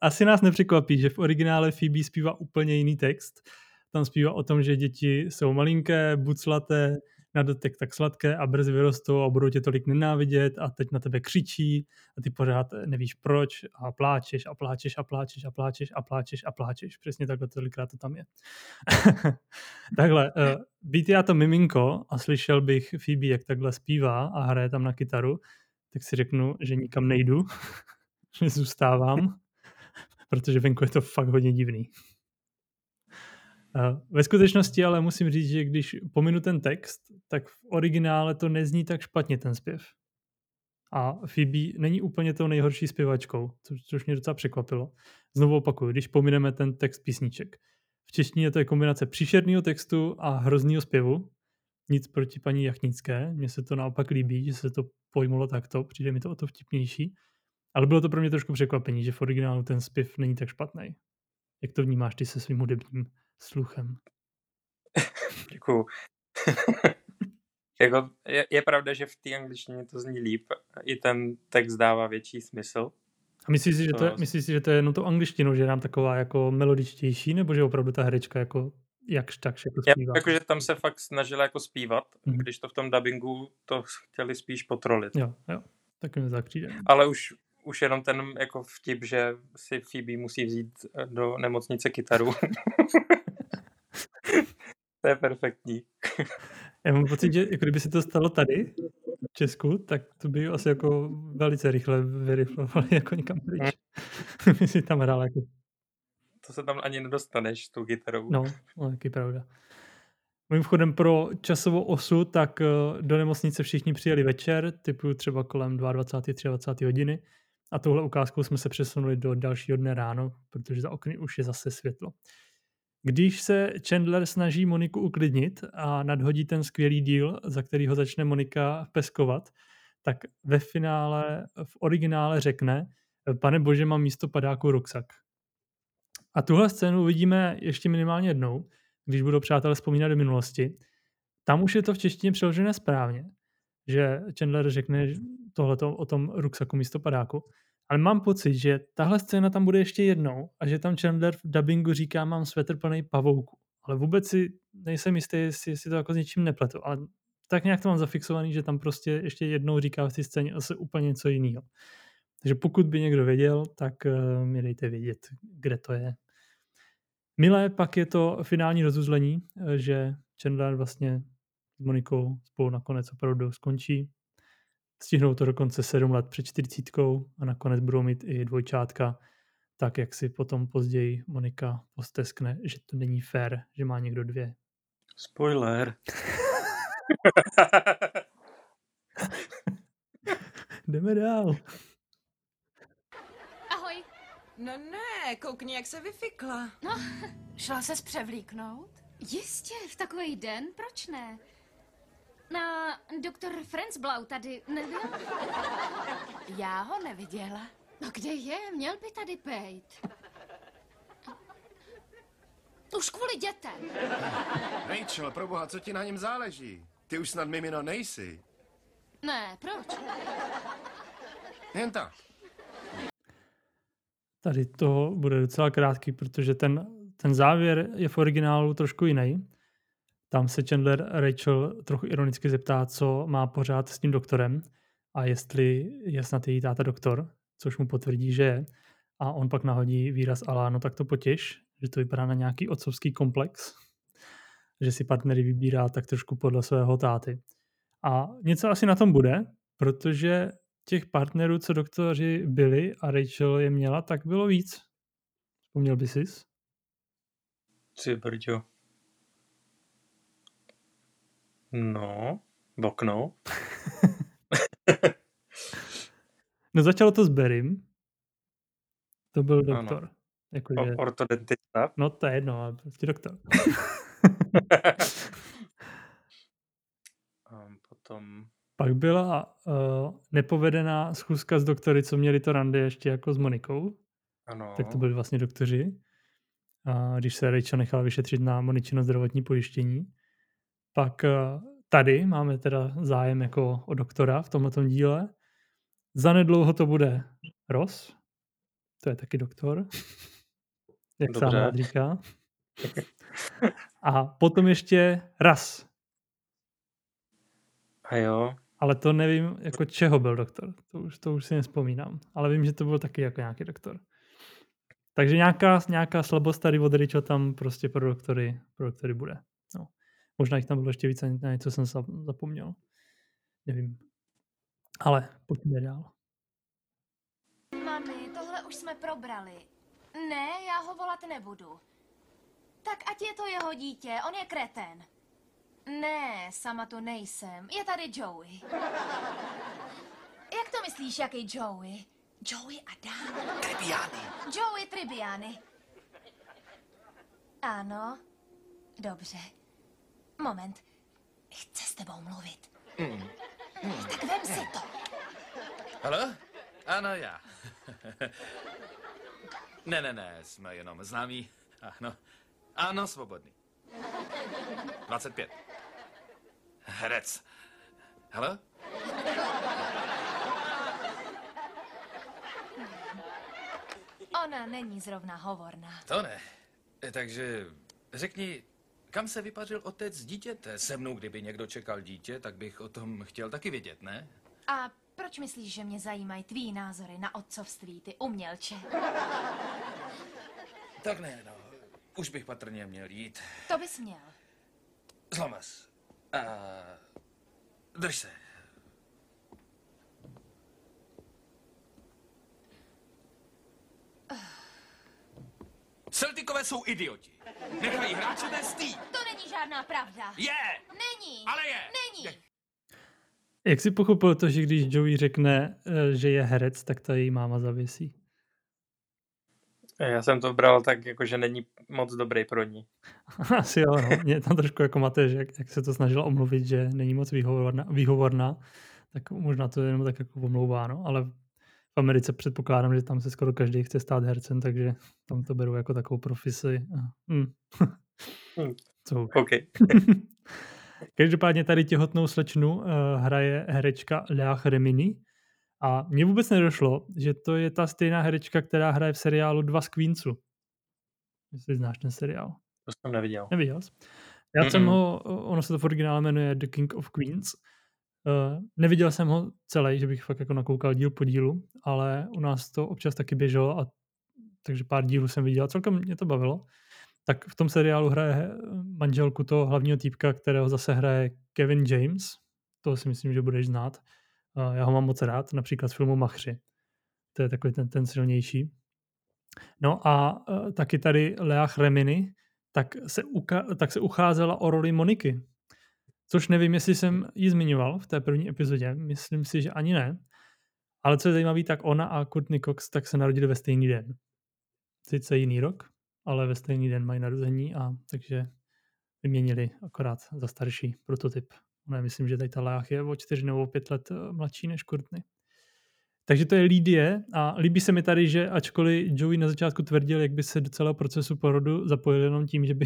Asi nás nepřekvapí, že v originále Phoebe zpívá úplně jiný text. Tam zpívá o tom, že děti jsou malinké, buclaté, na dotek tak sladké a brzy vyrostou a budou tě tolik nenávidět a teď na tebe křičí a ty pořád nevíš proč a pláčeš a pláčeš a pláčeš a pláčeš a pláčeš a pláčeš. Přesně takhle tolikrát to tam je. Takhle, být já to miminko a slyšel bych Phoebe, jak takhle zpívá a hraje tam na kytaru, tak si řeknu, že nikam nejdu, že zůstávám, protože venku je to fakt hodně divný. Ve skutečnosti ale musím říct, že když pominu ten text, tak v originále to nezní tak špatně ten zpěv. A Phoebe není úplně tou nejhorší zpěvačkou, což mě docela překvapilo. Znovu opakuju, když pomineme ten text písniček. V češtině to je kombinace příšerného textu a hroznýho zpěvu. Nic proti paní Jachnické, mně se to naopak líbí, že se to pojmulo takto, přijde mi to o to vtipnější. Ale bylo to pro mě trošku překvapení, že v originálu ten zpěv není tak špatný. Jak to vnímáš ty se svým hudebním sluchem? Děkuju. Jako je, je pravda, že v té angličtině to zní líp. I ten text dává větší smysl. A myslíš si, že to, to je, myslíš si, že to je jenom to angličtinu, že je nám taková jako melodičtější, nebo že opravdu ta herečka jako jakž tak všechno zpívá? Já, jakože tam se fakt snažila jako zpívat, mm-hmm. když to v tom dabingu to chtěli spíš potrolit. Jo, jo. Tak mi zakříde. Ale už Už jenom ten jako vtip, že si Phoebe musí vzít do nemocnice kytaru. To je perfektní. Já mám pocit, že kdyby se to stalo tady, v Česku, tak to by asi jako velice rychle vyriflovali jako někam pryč. Kdyby si tam hrál jako... To se tam ani nedostaneš s tou kytarou. No, no taky pravda. Mým vchodem pro časovou osu, tak do nemocnice všichni přijeli večer, typu třeba kolem dvacáté druhé, dvacáté třetí hodiny. A touhle ukázkou jsme se přesunuli do dalšího dne ráno, protože za okny už je zase světlo. Když se Chandler snaží Moniku uklidnit a nadhodí ten skvělý díl, za který ho začne Monika peskovat, tak ve finále, v originále řekne: pane bože, mám místo padáku ruksak. A tuhle scénu vidíme ještě minimálně jednou, když budou přátelé vzpomínat do minulosti. Tam už je to v češtině přeložené správně, že Chandler řekne tohleto o tom ruksaku místo padáku. Ale mám pocit, že tahle scéna tam bude ještě jednou a že tam Chandler v dabingu říká: mám svetr plný pavouku. ale vůbec si nejsem jistý, jestli, jestli to jako s něčím nepletu, ale tak nějak to mám zafixovaný, že tam prostě ještě jednou říká v té scéně asi úplně něco jiného. Takže pokud by někdo věděl, tak uh, mi dejte vědět, kde to je. Milé, pak je to finální rozuzlení, že Chandler vlastně s Monikou spolu nakonec opravdu skončí. Stihnou to dokonce sedm let před čtyřicítkou a nakonec budou mít i dvojčátka, tak jak si potom později Monika posteskne, že to není fér, že má někdo dvě. Spoiler. Jdeme dál. Ahoj. No ne, koukni, jak se vyfikla. No, šla ses převlíknout? Jistě, v takový den, proč ne? Na doktor Franz Blau tady nebyl? Já ho neviděla. No kde je? Měl by tady být. Už kvůli dětem. Rachel, proboha, co ti na něm záleží? Ty už snad mimino nejsi. Ne, proč? Jen tak. Tady to bude docela krátký, protože ten, ten závěr je v originálu trošku jiný. Tam se Chandler Rachel trochu ironicky zeptá, co má pořád s tím doktorem a jestli je snad její táta doktor, což mu potvrdí, že je. A on pak nahodí výraz ala, no tak to potěš, že to vypadá na nějaký otcovský komplex, že si partnery vybírá tak trošku podle svého táty. A něco asi na tom bude, protože těch partnerů, co doktoři byli a Rachel je měla, tak bylo víc. Vzpomněl by sis? Ty brďo. No, boknou. No začalo to s Berrym. To byl doktor. Jako, že... Ortodontista. No to je jedno, ale prostě doktor. Potom... Pak byla uh, nepovedená schůzka s doktory, co měli to rande ještě jako s Monikou. Ano. Tak to byli vlastně doktoři. A když se Rachel nechala vyšetřit na Moničino zdravotní pojištění. Pak tady máme teda zájem jako o doktora v tomto díle. Zanedlouho to bude Ross. To je taky doktor. Jak dobře. Sám říká. A potom ještě Ras. A jo. Ale to nevím, jako čeho byl doktor. To už, to už si nespomínám. Ale vím, že to byl taky jako nějaký doktor. Takže nějaká, nějaká slabost tady od Richo tam prostě pro doktory, pro doktory bude. No. Možná jich tam bylo ještě víc, na něco jsem zapomněl. Nevím. Ale pojďme dál. Mami, tohle už jsme probrali. Ne, já ho volat nebudu. Tak ať je to jeho dítě, on je kretén. Ne, sama tu nejsem. Je tady Joey. Jak to myslíš, jaký Joey? Joey a Dan? Tribbiani. Joey Tribbiani. Ano. Dobře. Moment. Chce s tebou mluvit. Mm. Mm. Tak vem si to. Haló? Ano, já. ne, ne, ne, jsme jenom známí. Ano, ano, svobodný. dvacet pět. Herec. Haló? Ona není zrovna hovorná. To ne. Takže řekni... Kam se vypařil otec dítěte? Se mnou, kdyby někdo čekal dítě, tak bych o tom chtěl taky vědět, ne? A proč myslíš, že mě zajímají tvý názory na otcovství, ty umělče? Tak ne, no. Už bych patrně měl jít. To bys měl. Zlomas. A... Drž se. Celtikové jsou idioti. Nechají hráče bez tý. To není žádná pravda. Je. Není. Ale je. Není. Jak jsi pochopil to, že když Joey řekne, že je herec, tak ta její máma zavěsí? Já jsem to bral tak, jako, že není moc dobrý pro ní. Asi jo, no. Mě tam trošku jako mateř, jak, jak se to snažila omluvit, že není moc výhovorná, výhovorná tak možná to je jenom tak jako omlouvá, no, ale... V Americe předpokládám, že tam se skoro každý chce stát hercem, takže tam to beru jako takovou profesi. Mm. Co? OK. Každopádně tady těhotnou slečnu uh, hraje herečka Leah Remini a mně vůbec nedošlo, že to je ta stejná herečka, která hraje v seriálu Dva z Queensu. Jestli znáš ten seriál. To jsem neviděl. Neviděl jsi? Já Mm-mm. jsem ho, ono se to v originále jmenuje The King of Queens. Uh, neviděl jsem ho celý, že bych fakt jako nakoukal díl po dílu, ale u nás to občas taky běželo, a takže pár dílů jsem viděl a celkem mě to bavilo. Tak v tom seriálu hraje manželku toho hlavního týpka, kterého zase hraje Kevin James. To si myslím, že budeš znát. Uh, já ho mám moc rád, například z filmu Machři. To je takový ten, ten silnější. No a uh, taky tady Leah Remini, tak se, uka- tak se ucházela o roli Moniky. Což nevím, jestli jsem ji zmiňoval v té první epizodě. Myslím si, že ani ne. Ale co je zajímavé, tak ona a Courtney Cox tak se narodili ve stejný den. Sice jiný rok, ale ve stejný den mají narození, a takže vyměnili akorát za starší prototyp. Ona, myslím, že tady ta Leah je o čtyři nebo pět let mladší než Courtney. Takže to je Lidie, a líbí se mi tady, že ačkoliv Joey na začátku tvrdil, jak by se do celého procesu porodu zapojil jenom tím, že by,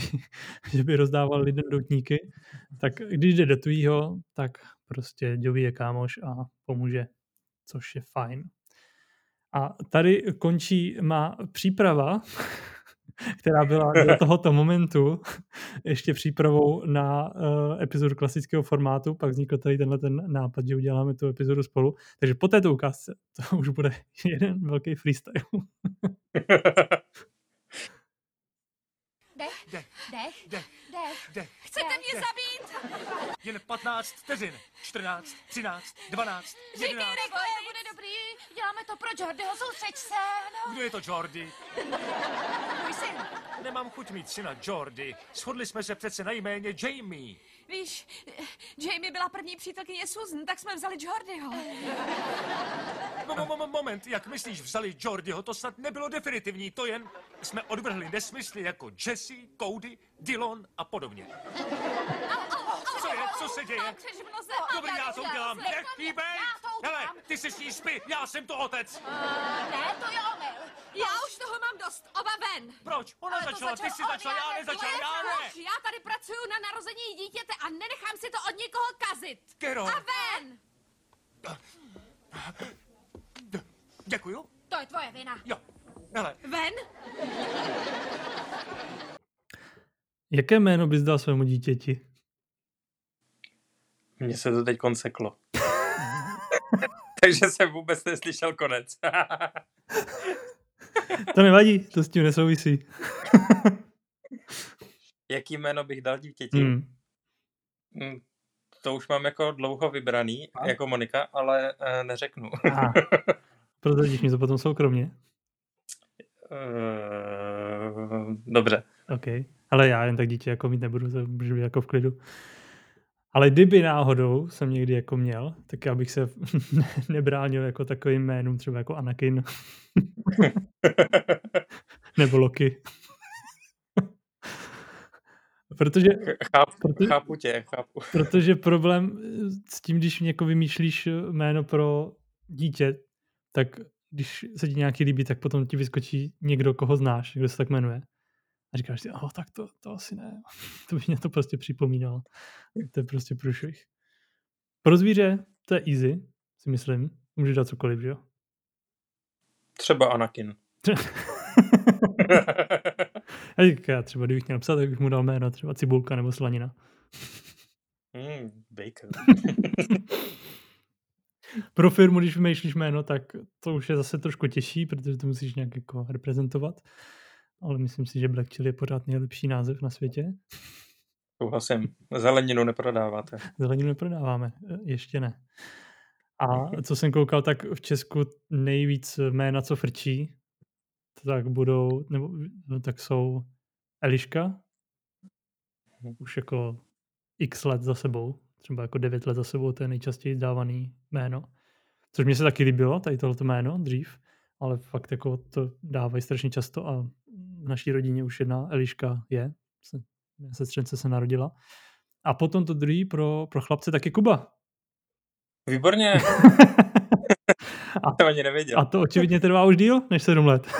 že by rozdával lidem doutníky, tak když jde do tvýho, tak prostě Joey je kámoš a pomůže, což je fajn. A tady končí má příprava, která byla do tohoto momentu ještě přípravou na uh, epizodu klasického formátu. Pak vznikl tady tenhle ten nápad, že uděláme tu epizodu spolu. Takže po této ukázce to už bude jeden velký freestyle. Dech, dech, dech, dech, dech. Chcete dech, mě dech. zabít? Jen patnáct vteřin, čtrnáct, třináct, dvanáct, jedenáct. Říkej, Rego, to bude dobrý, děláme to pro Jordyho, soustřeď se, no. Kdo je to Jordy? Můj syn. Nemám chuť mít syna Jordy, shodli jsme se přece na jméně Jamie. Víš, Jamie byla první přítelkyně Susan, tak jsme vzali Jordyho. Moment, jak myslíš vzali Jordyho, to snad nebylo definitivní, to jen jsme odvrhli nesmysly jako Jessie, Cody, Dillon a podobně. Co je, co se děje? Dobrý, já to udělám, nechýbej! Hele, ty se s ní spi, já jsem to otec! Ne, to je omyl, já už toho mám dost, oba ven! Proč? Ona začala, ty jsi začala, já nezačal, já ne! Já tady pracuju na narození dítěte a nenechám si to od někoho kazit! Carol! A ven! Děkuju. To je tvoje vina. Jo, hele. Ven. Jaké jméno bys dal svému dítěti? Mně se to teď konseklo. Takže jsem vůbec neslyšel konec. To nevadí, to s tím nesouvisí. Jaký jméno bych dal dítěti? Hmm. To už mám jako dlouho vybraný, a? Jako Monika, ale e, neřeknu. Prozradíš mi to potom soukromně? Uh, dobře. OK. Ale já jen tak dítě jako mít nebudu, protože jako v klidu. Ale kdyby náhodou jsem někdy jako měl, tak já bych se nebránil jako takovým jménům, třeba jako Anakin. Nebo Loki. Protože, chápu, proto, chápu tě, chápu. Protože problém s tím, když jako vymýšlíš jméno pro dítě, tak když se ti nějaký líbí, tak potom ti vyskočí někdo, koho znáš, kdo se tak jmenuje. A říkáš si, oh, tak to, to asi ne. To by mě to prostě připomínalo. To je prostě průšvih. Pro zvíře to je easy, si myslím. Můžeš dát cokoliv, že jo? Třeba Anakin. Já říkám, třeba kdybych měl psát, tak bych mu dal jméno, třeba Cibulka nebo Slanina. Mm, bacon. Pro firmu, když vymýšlíš jméno, tak to už je zase trošku těžší, protože to musíš nějak jako reprezentovat. Ale myslím si, že Black Chili je pořád nejlepší název na světě. Souhlasím. Zeleninu neprodáváte. Zeleninu neprodáváme. Ještě ne. A co jsem koukal, tak v Česku nejvíc jména, co frčí, tak budou, nebo tak jsou Eliška. Už jako x let za sebou. Třeba jako devět let za sebou, to je nejčastěji dávaný jméno. Což mě se taky líbilo, tady tohleto jméno dřív, ale fakt jako to dávají strašně často a v naší rodině už jedna Eliška je, se, sestřence se narodila. A potom to druhý pro, pro chlapce taky Kuba. Výborně. a, to ani nevěděl. A to očividně trvá už díl než sedm let.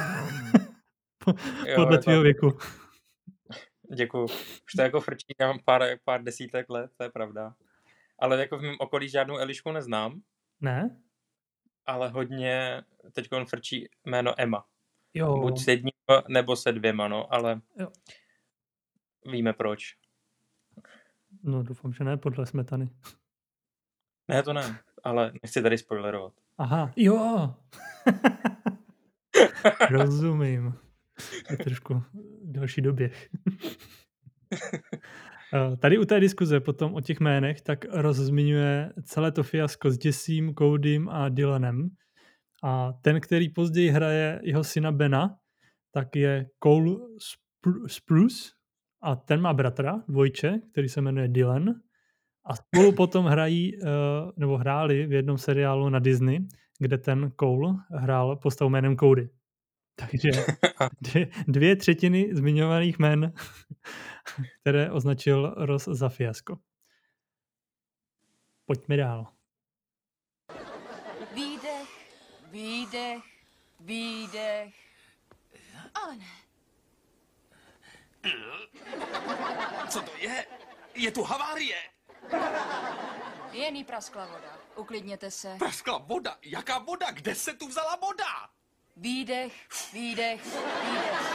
Podle tvého věku. Děkuju. Už to jako frčí, já mám pár, pár desítek let, to je pravda. Ale jako v mém okolí žádnou Elišku neznám. Ne? Ale hodně teď frčí jméno Emma. Jo. Buď s jedním, nebo se dvěma, no, ale jo. Víme proč. No doufám, že ne podle smetany. Ne, to ne, ale nechci tady spoilerovat. Aha, jo. Rozumím. Je trošku další doběh. Tady u té diskuze potom o těch jménech tak rozmiňuje celé to fiasko s Jessím, Codym a Dylanem. A ten, který později hraje jeho syna Bena, tak je Cole Sprouse a ten má bratra, dvojče, který se jmenuje Dylan. A spolu potom hrají, nebo hráli v jednom seriálu na Disney, kde ten Cole hrál postavu jménem Cody. Takže dvě, dvě třetiny zmiňovaných jmen, které označil Ross za fiasko. Pojďme dál. Výdech, výdech, výdech. O ne. Co to je? Je tu havárie. Jený praskla voda. Uklidněte se. Praskla voda? Jaká voda? Kde se tu vzala voda? Výdech, výdech, výdech.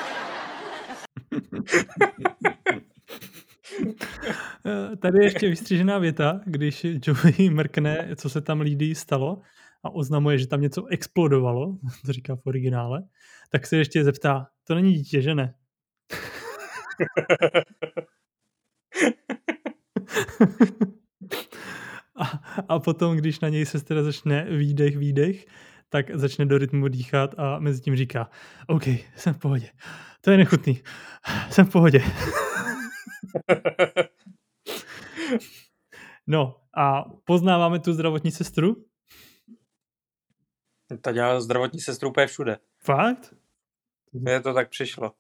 Tady je ještě vystřížená věta, když Joey mrkne, co se tam lidí stalo a oznamuje, že tam něco explodovalo, to říká v originále, tak se ještě zeptá, to není dítě, že ne? a, a potom, když na něj sestra začne výdech, výdech, tak začne do rytmu dýchat a mezi tím říká OK, jsem v pohodě. To je nechutný. Jsem v pohodě. No a poznáváme tu zdravotní sestru? Ta dělá zdravotní sestru úplně všude. Fakt? Mně to tak přišlo.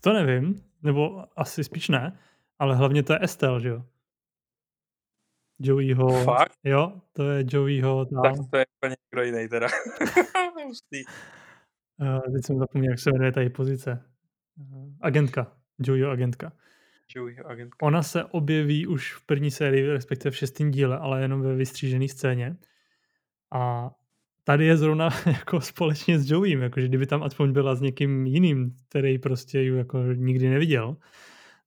To nevím, nebo asi spíš ne, ale hlavně to je Estelle, že jo? Joeyho. Fakt? Jo, to je Joeyho. Tam. Tak to je úplně někdo jiný teda. Hustý. Uh, teď jsem zapomněl, jak se jmenuje tady pozice. Agentka. Joeyho agentka. Joeyho agentka. Ona se objeví už v první sérii, respektive v šestém díle, ale jenom ve vystřížené scéně. A tady je zrovna jako společně s Joeym, jakože kdyby tam aspoň byla s někým jiným, který prostě ju jako nikdy neviděl,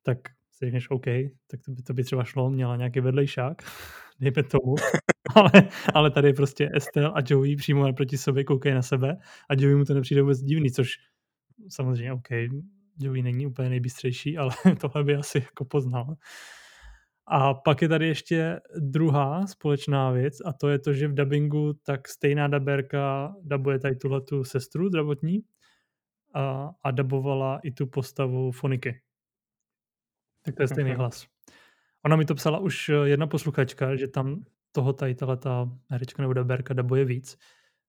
tak si řekneš OK, tak to by, to by třeba šlo, měla nějaký vedlejšák, dejme tomu, ale, ale tady je prostě Estelle a Joey přímo naproti sobě, koukají na sebe a Joey mu to nepřijde vůbec divný, což samozřejmě OK, Joey není úplně nejbystřejší, ale tohle by asi jako poznal. A pak je tady ještě druhá společná věc a to je to, že v dabingu tak stejná dabérka dabuje tady tuhletu sestru zdravotní a, a dabovala i tu postavu Foniky. Tak to je stejný hlas. Ona mi to psala už jedna posluchačka, že tam toho tady ta herečka nebo dabérka dabuje víc.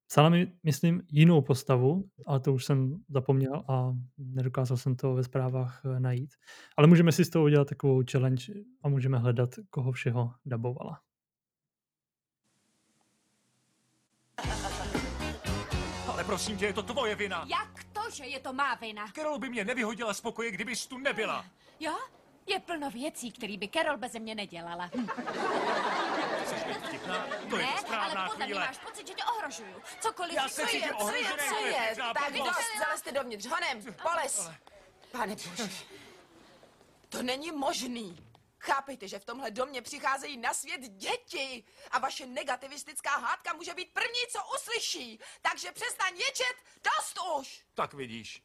Psala mi, myslím, jinou postavu, ale to už jsem zapomněl a nedokázal jsem to ve zprávách najít. Ale můžeme si z toho udělat takovou challenge a můžeme hledat, koho všeho dabovala. Ale prosím tě, je to tvoje vina. Jak to, že je to má vina? Carol by mě nevyhodila z pokoje, kdybys tu nebyla. Jo? Je plno věcí, který by Carol beze mě nedělala. Hm. To je ne, ale podle mě máš pocit, že tě ohrožuju. Cokoliv, já se co, je, co je, co je, je. Tak dost, zalezte dovnitř, honem, poles. Pane bože, to není možný. Chápejte, že v tomhle domě přicházejí na svět děti a vaše negativistická hádka může být první, co uslyší. Takže přestaň ječet, dost už. Tak vidíš.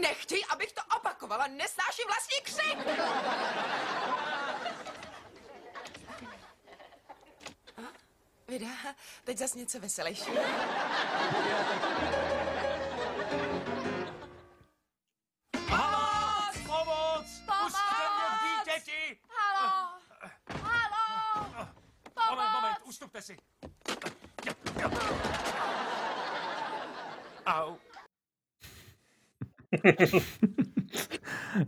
Nechtěj, abych to opakovala, nesnáším vlastní křik! Vida, teď zas něco veselější. Pomoc! Pomoc! Pusťte mě v dítěti! Haló! Haló! Pomoc! Moment, moment, ustupte si. Au.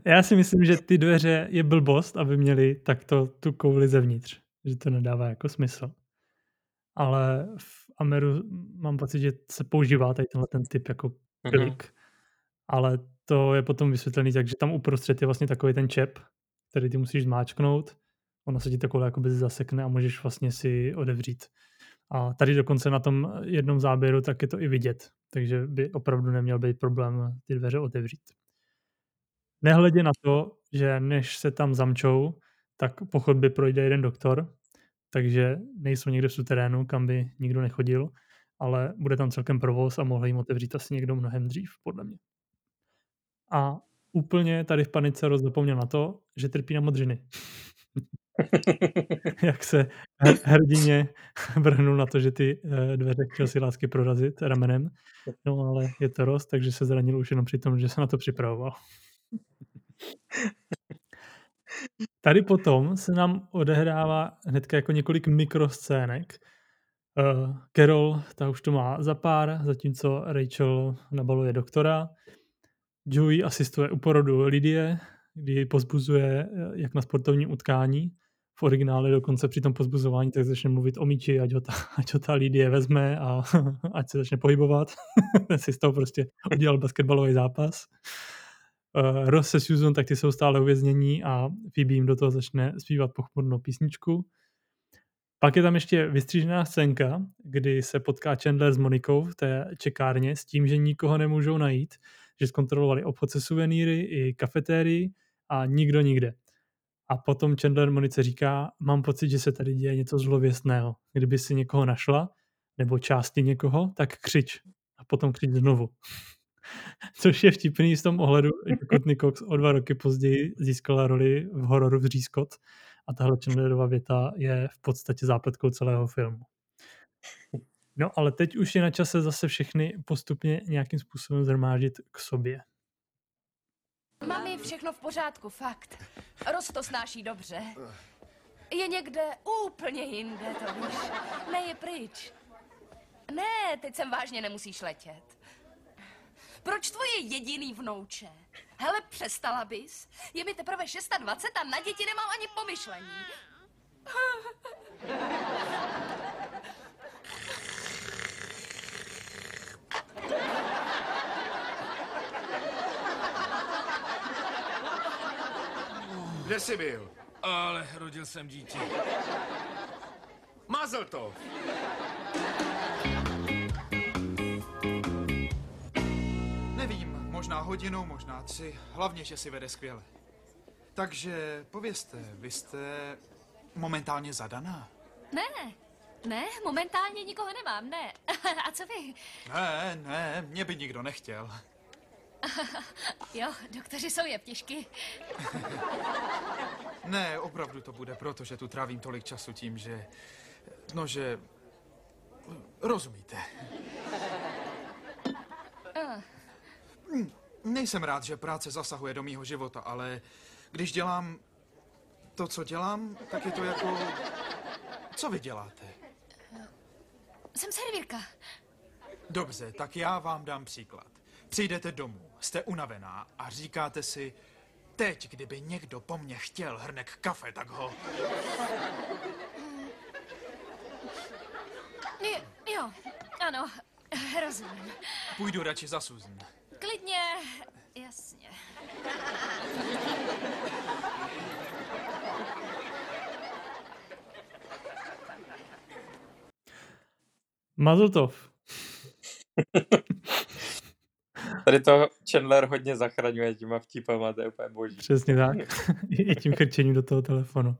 Já si myslím, že ty dveře je blbost, aby měli takto tu kouli zevnitř. Že to nedává jako smysl. Ale v Ameru mám pocit, že se používá tady tenhle ten typ jako pilik. Mm-hmm. Ale to je potom vysvětlený tak, že tam uprostřed je vlastně takový ten čep, který ty musíš zmáčknout. Ono se ti ta koule jakoby zasekne a můžeš vlastně si odevřít. A tady dokonce na tom jednom záběru tak je to i vidět. Takže by opravdu neměl být problém ty dveře otevřít. Nehledě na to, že než se tam zamčou, tak po chodbě projde jeden doktor, takže nejsou někde v suterénu, kam by nikdo nechodil, ale bude tam celkem provoz a mohl jim otevřít asi někdo mnohem dřív, podle mě. A úplně tady v panice rozdopomněl na to, že trpí na modřiny. Jak se hrdině vrhnul na to, že ty dveře chtěl si lásky prorazit ramenem. No ale je to Ross, takže se zranil už jenom při tom, že se na to připravoval. Tady potom se nám odehrává hnedka jako několik mikroscének. Carol, ta už to má za pár, zatímco Rachel nabaluje doktora. Joey asistuje u porodu Lidie, kdy ji pozbuzuje jak na sportovním utkání. V originále dokonce při tom pozbuzování tak začne mluvit o míči, ať ho ta, ať ho ta Lidie vezme a ať se začne pohybovat. Ten si z toho prostě udělal basketbalový zápas. Ross se Susan, tak ty jsou stále uvěznění a Phoebe jim do toho začne zpívat pochmurnou písničku. Pak je tam ještě vystřížená scénka, kdy se potká Chandler s Monikou v té čekárně s tím, že nikoho nemůžou najít, že zkontrolovali obchod se suvenýry i kafetérii a nikdo nikde. A potom Chandler Monice říká, mám pocit, že se tady děje něco zlověstného. Kdyby si někoho našla, nebo části někoho, tak křič. A potom křič znovu. Což je vtipný v tom ohledu, že Courtney Cox o dva roky později získala roli v hororu Vřízkot a tahle Chandlerova věta je v podstatě zápletkou celého filmu. No ale teď už je na čase zase všechny postupně nějakým způsobem zhromáždit k sobě. Mami, všechno v pořádku, fakt. Ross to snáší dobře. Je někde úplně jinde, to víš. Ne, je pryč. Ne, teď sem vážně nemusíš letět. Proč tvoje jediný vnouče? Hele, přestala bys? Je mi teprve dvacet šest a na děti nemám ani pomyšlení. Kde jsi byl? Ale rodil jsem dítě. Mazl to! Možná hodinu, možná tři. Hlavně, že si vede skvěle. Takže povězte, vy jste momentálně zadaná? Ne, ne, momentálně nikoho nemám, ne. A co vy? Ne, ne, mě by nikdo nechtěl. Jo, doktoři jsou jeptišky. Ne, opravdu to bude, protože tu trávím tolik času tím, že... No, že... Rozumíte. Uh. Nejsem rád, že práce zasahuje do mýho života, ale když dělám to, co dělám, tak je to jako... Co vy děláte? Jsem servírka. Dobře, tak já vám dám příklad. Přijdete domů, jste unavená a říkáte si, teď, kdyby někdo po mně chtěl hrnek kafe, tak ho... Jo, jo, ano, rozumím. Půjdu radši za Susan. Klidně, jasně. Mazel tov. Tady to Chandler hodně zachraňuje těma vtipama, to je úplně boží. Přesně tak. I tím chrčením do toho telefonu.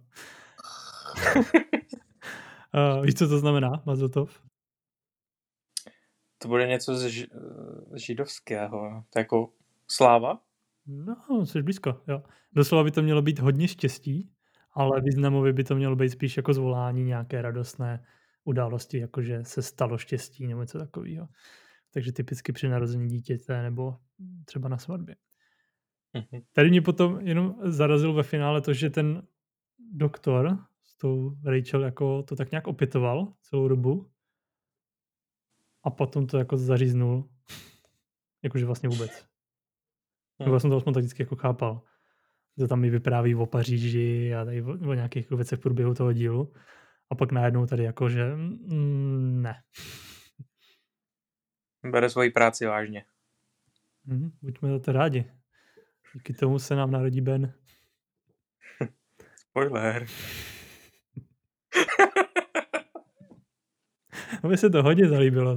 uh, víš, co to znamená, mazel tov? To bude něco z ž- židovského, to jako sláva? No, jsi blízko, jo. Doslova by to mělo být hodně štěstí, ale významově by to mělo být spíš jako zvolání nějaké radostné události, jakože se stalo štěstí nebo něco takového. Takže typicky při narození dítěte nebo třeba na svatbě. Mhm. Tady mě potom jenom zarazil ve finále to, že ten doktor s tou Rachel jako to tak nějak opětoval celou dobu. A potom to jako zaříznul. Jakože vlastně vůbec. Nebo já jsem to aspoň tak vždycky jako chápal. To tam mi vypráví o Paříži a tady o nějakých jako věcech v průběhu toho dílu. A pak najednou tady jako, že mm, ne. Bere svoji práci vážně. Mm, buďme za to rádi. Díky tomu se nám narodí Ben. Spoiler. Aby se to hodně zalíbilo.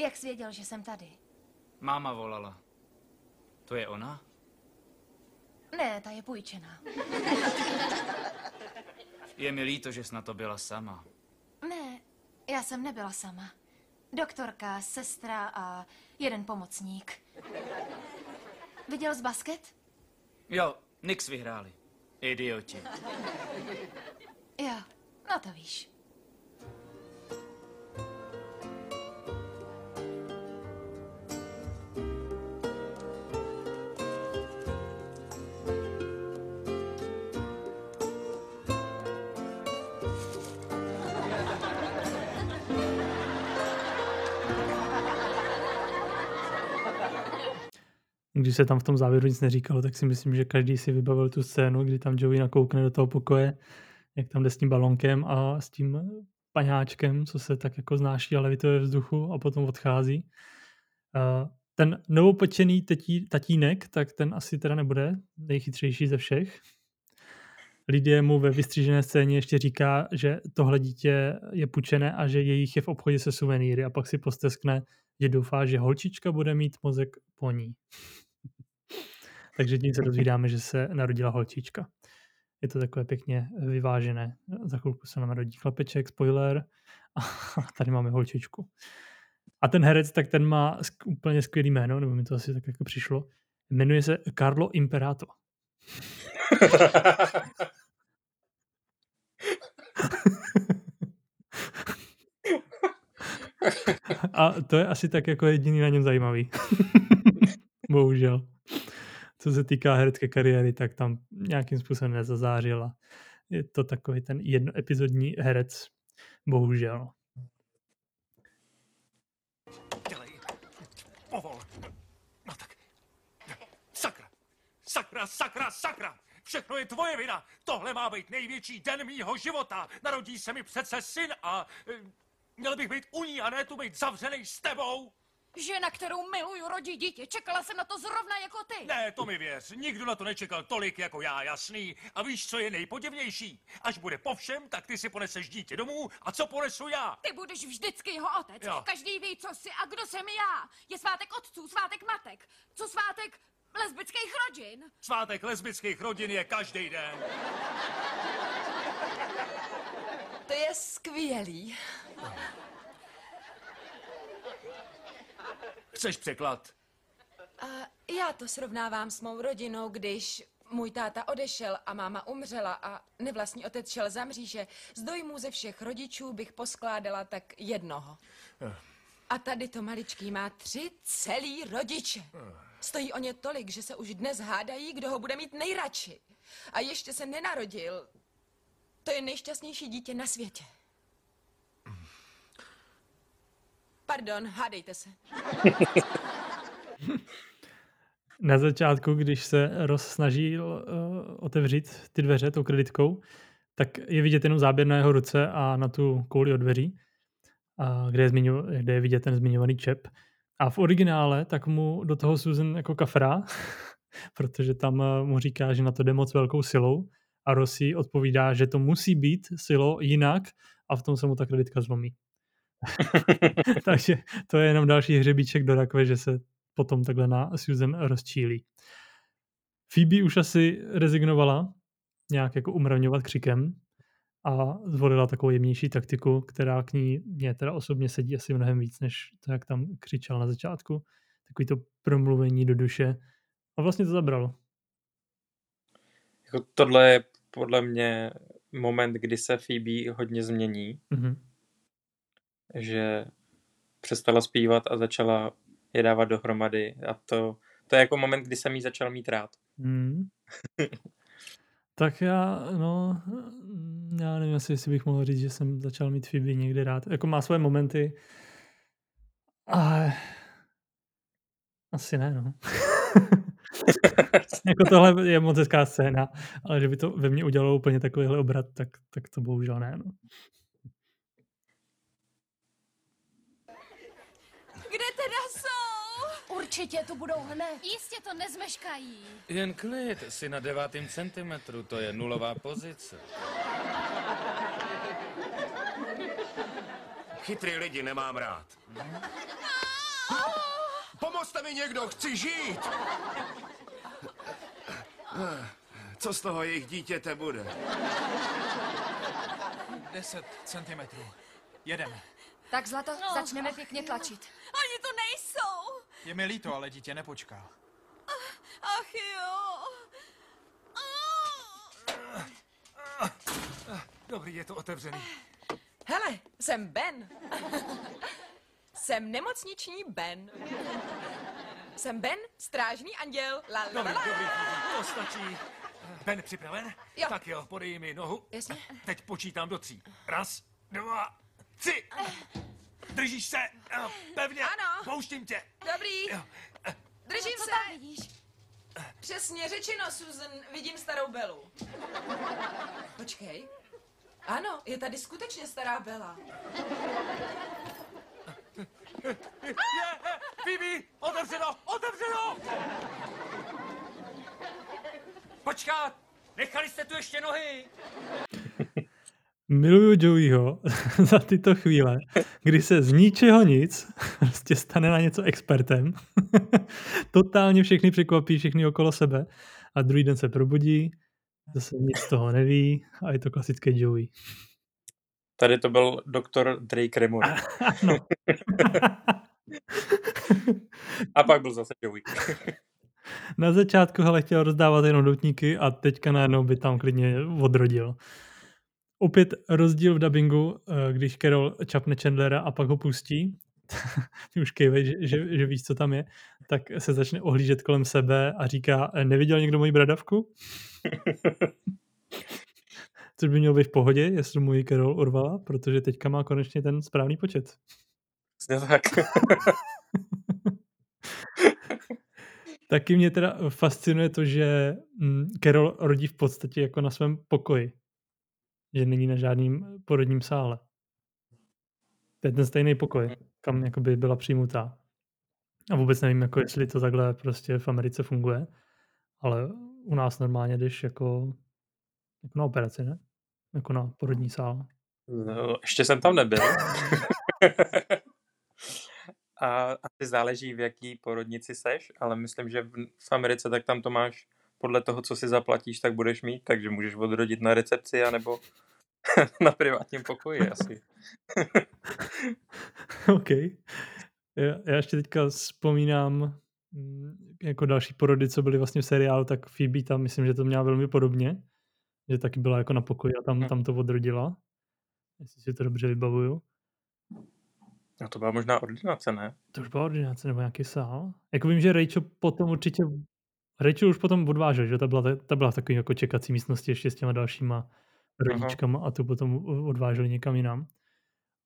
Jak jsi věděl, že jsem tady? Máma volala. To je ona? Ne, ta je půjčená. Je mi líto, že jsi na to byla sama. Ne, já jsem nebyla sama. Doktorka, sestra a jeden pomocník. Viděl jsi basket? Jo, Knicks vyhráli. Idioti. Jo, no to víš. Když se tam v tom závěru nic neříkalo, tak si myslím, že každý si vybavil tu scénu, kdy tam Joey nakoukne do toho pokoje, jak tam jde s tím balonkem a s tím paňáčkem, co se tak jako znáší a levituje ve vzduchu a potom odchází. Ten novopečený tatí, tatínek, tak ten asi teda nebude nejchytřejší ze všech. Lidé mu ve vystřížené scéně ještě říká, že tohle dítě je pučené a že jejich je v obchodě se suvenýry a pak si posteskne, že doufá, že holčička bude mít mozek po ní. Takže tím se dozvídáme, že se narodila holčička. Je to takové pěkně vyvážené. Za chvilku se nám narodí chlapeček, spoiler. A tady máme holčičku. A ten herec, tak ten má úplně skvělý jméno, nebo mi to asi tak jako přišlo. Jmenuje se Carlo Imperato. A to je asi tak jako jediný na něm zajímavý. Bohužel. Co se týká herecké kariéry, tak tam nějakým způsobem nezazářila. Je to takový ten jednoepizodní herec. Bohužel. Dělej. Povol. No tak. Sakra. Sakra, sakra, sakra. Všechno je tvoje vina. Tohle má být největší den mýho života. Narodí se mi přece syn a... Měl bych být u ní a ne tu být zavřenej s tebou. Žena, kterou miluju, rodí dítě. Čekala jsem na to zrovna jako ty. Ne, to mi věř. Nikdo na to nečekal tolik jako já, jasný. A víš, co je nejpodivnější? Až bude po všem, tak ty si poneseš dítě domů a co ponesu já? Ty budeš vždycky jeho otec. Jo. Každý ví, co jsi a kdo jsem já. Je svátek otců, svátek matek. Co svátek lesbických rodin? Svátek lesbických rodin je každý den. To je skvělý. Chceš překlad? A já to srovnávám s mou rodinou, když můj táta odešel a máma umřela a nevlastní otec šel za mříže. Z dojmů ze všech rodičů bych poskládala tak jednoho. A tady to maličký má tři celý rodiče. Stojí o ně tolik, že se už dnes hádají, kdo ho bude mít nejradši. A ještě se nenarodil. To je nejšťastnější dítě na světě. Pardon, hádejte se. Na začátku, když se Ross snaží uh, otevřít ty dveře tou kreditkou, tak je vidět jenom záběr na jeho ruce a na tu kouli od dveří, uh, kde, je zmiňu, kde je vidět ten zmiňovaný čep. A v originále tak mu do toho Susan jako kafrá, protože tam uh, mu říká, že na to jde moc velkou silou a Ross jí odpovídá, že to musí být silou jinak a v tom se mu ta kreditka zlomí. Takže to je jenom další hřebíček do rakve, že se potom takhle na Susan rozčílí. Phoebe už asi rezignovala nějak jako umravňovat křikem a zvolila takovou jemnější taktiku, která k ní mě teda osobně sedí asi mnohem víc, než to, jak tam křičel na začátku. Takový to promluvení do duše. A vlastně to zabralo. Jako tohle je podle mě moment, kdy se Phoebe hodně změní. Mhm. Že přestala zpívat a začala je dávat dohromady. A to, to je jako moment, kdy jsem jí začal mít rád. Hmm. Tak já, no, já nevím, jestli bych mohl říct, že jsem začal mít Phoebe někde rád. Jako má svoje momenty. A... Asi ne, no. Jako tohle je moc hezká scéna, ale že by to ve mně udělalo úplně takovýhle obrat, tak, tak to bohužel ne, no. Kde teda jsou? Určitě tu budou hned. Jistě to nezmeškají. Jen klid, jsi na devátém centimetru, to je nulová pozice. Chytrý lidi nemám rád. Hmm? Pomožte mi někdo, chci žít! Co z toho jejich dítěte bude? Deset centimetrů. Jedeme. Tak, Zlato, no, začneme pěkně tlačit. Ani to nejsou! Je mi líto, ale dítě nepočká. Ach jo. Dobrý, je to otevřený. Hele, jsem Ben. Jsem nemocniční Ben. Jsem Ben, strážný anděl. La, la, la, la. Dobrý, dobrý, to stačí. Ben, připraven? Jo. Tak jo, podej mi nohu. Jasně. Teď počítám do tří. Raz, dva, tři. Držíš se pevně. Ano. Pouštím tě. Dobrý. Jo. Držím no, se. Vidíš? Přesně řečeno, Susan, vidím starou Belu. Počkej. Ano, je tady skutečně stará Bela. Je, Phoebe, otevřeno, otevřeno! Počkat, nechali jste tu ještě nohy. Miluju Joeyho za tyto chvíle, kdy se z ničeho nic prostě stane na něco expertem. Totálně všechny překvapí, všechny okolo sebe. A druhý den se probudí, zase nic z toho neví a je to klasické Joey. Tady to byl doktor Drake Remor. No. A pak byl zase Joey. Na začátku hele chtěl rozdávat jenom doutníky a teďka najednou by tam klidně odrodil. Opět rozdíl v dabingu, když Carol čapne Chandlera a pak ho pustí, ty už kejvej, že, že, že víš, co tam je, tak se začne ohlížet kolem sebe a říká, neviděl někdo moji bradavku? Což by mělo být v pohodě, jestli mu ji Carol urvala, protože teďka má konečně ten správný počet. Zde tak. Taky mě teda fascinuje to, že Carol rodí v podstatě jako na svém pokoji. Že není na žádným porodním sále. To je ten stejný pokoj, kam jakoby byla přijmutá. A vůbec nevím, jako jestli to takhle prostě v Americe funguje, ale u nás normálně jdeš jako, jako na operaci, ne? Jako na porodní sál. No, ještě jsem tam nebyl. A asi záleží, v jaký porodnici seš, ale myslím, že v Americe tak tam to máš podle toho, co si zaplatíš, tak budeš mít, takže můžeš odrodit na recepci anebo na privátním pokoji asi. OK. Já, já ještě teďka vzpomínám jako další porody, co byly vlastně v seriálu, tak Phoebe tam, myslím, že to měla velmi podobně, že taky byla jako na pokoji a tam, tam to odrodila. Jestli si to dobře vybavuju. No to byla možná ordinace, ne? To už byla ordinace, nebo nějaký sál. Jako vím, že Rachel potom určitě Rachel už potom odvážel, že ta byla, ta byla v takové jako čekací místnosti ještě s těma dalšíma rodičkama. Aha. A tu potom odváželi někam jinam.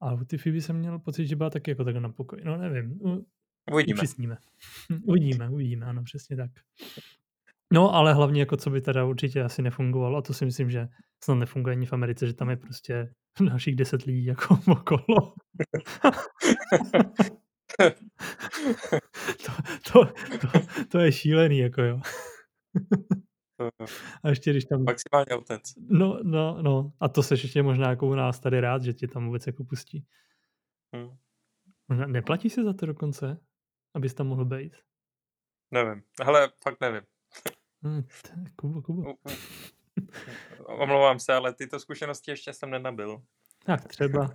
A u ty Phoebe jsem měl pocit, že byla taky jako tak na pokoji. No nevím. U... Uvidíme. Přesníme. Uvidíme, uvidíme, ano, přesně tak. No ale hlavně jako co by teda určitě asi nefungovalo, a to si myslím, že snad nefunguje ani v Americe, že tam je prostě dalších deset lidí jako okolo. To, to, to, to je šílený, jako jo. A ještě když tam... Maximálně otec. No, no, no. A to seš ještě možná jako u nás tady rád, že ti tam vůbec jako pustí. Hmm. Možná neplatí se za to dokonce? Abys tam mohl být? Nevím. Hele, fakt nevím. Hmm, Kuba, Kuba. Omlouvám se, ale tyto zkušenosti ještě jsem nenabil. Tak třeba...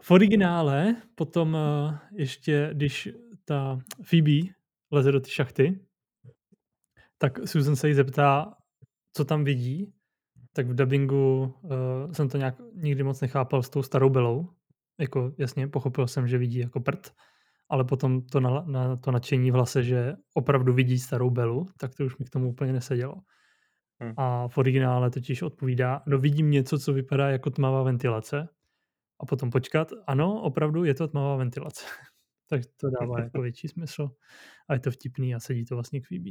V originále potom ještě, když ta Phoebe leze do ty šachty, tak Susan se jí zeptá, co tam vidí, tak v dabingu uh, jsem to nějak nikdy moc nechápal s tou starou Belou. Jako jasně, pochopil jsem, že vidí jako prd, ale potom to, na, na, to nadšení v hlase, že opravdu vidí starou Belu, tak to už mi k tomu úplně nesedělo. Hmm. A v originále totiž odpovídá, no vidím něco, co vypadá jako tmavá ventilace. A potom počkat, ano, opravdu je to tmavá ventilace. Tak to dává jako větší smysl. A je to vtipný a sedí to vlastně k Phoebe.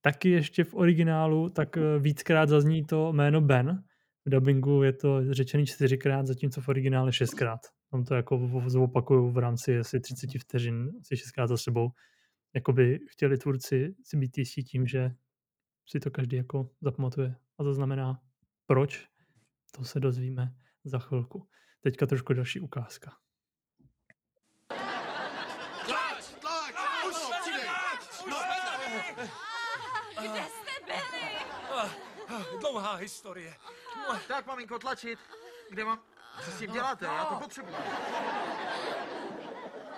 Taky ještě v originálu tak víckrát zazní to jméno Ben. V dabingu je to řečený čtyřikrát, zatímco v originále šestkrát. Tam to jako zopakuju v rámci asi třiceti vteřin, asi šestkrát za sebou. Jakoby chtěli tvůrci si být jistí tím, že si to každý jako zapamatuje. A to znamená proč? To se dozvíme za chvilku. Teďka trošku další ukázka. No, kde jste byli? Dlouhá historie. Tak, maminko, tlačit. Kde mám? Co s tím děláte? Já to potřebuji.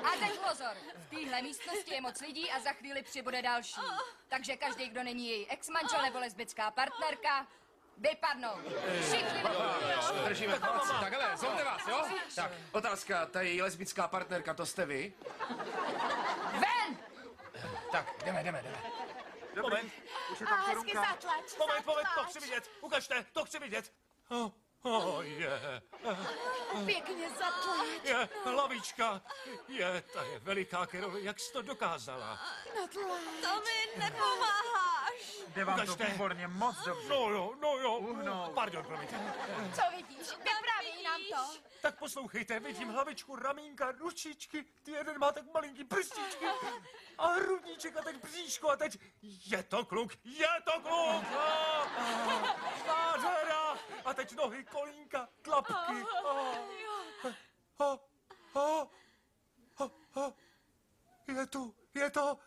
A teď pozor, v téhle místnosti je moc lidí a za chvíli přibude další. Takže každý, kdo není její ex-manžel nebo lesbická partnerka, vypadnou. Všichni vypadnou. Držíme chlapci. Takhle, zvolte vás, jo? Tak, otázka, ta její lesbická partnerka, to jste vy? Ven! Tak, jdeme, jdeme, jdeme. Moment. A hezky zatlač. Moment, moment, to chci vidět. Ukažte, to chci vidět. Oh, je. Pěkně zatlač. Je, hlavička. Je, ta je veliká, Carol, jak jsi to dokázala? Natlač. To mi nepomáháš. Jde vám to výborně, moc dobře. No jo, no jo. Uhnout. Pardon, promiňte. Co vidíš? Vypráví nám to. Tak poslouchejte, vidím hlavičku, ramínka, ručičky. Ty jeden má tak malinký prstíčky. A hrudníček a teď bříško a teď... Je to kluk, je to kluk. Pářera. A teď nohy, kolínka, tlapky. Je tu, je to,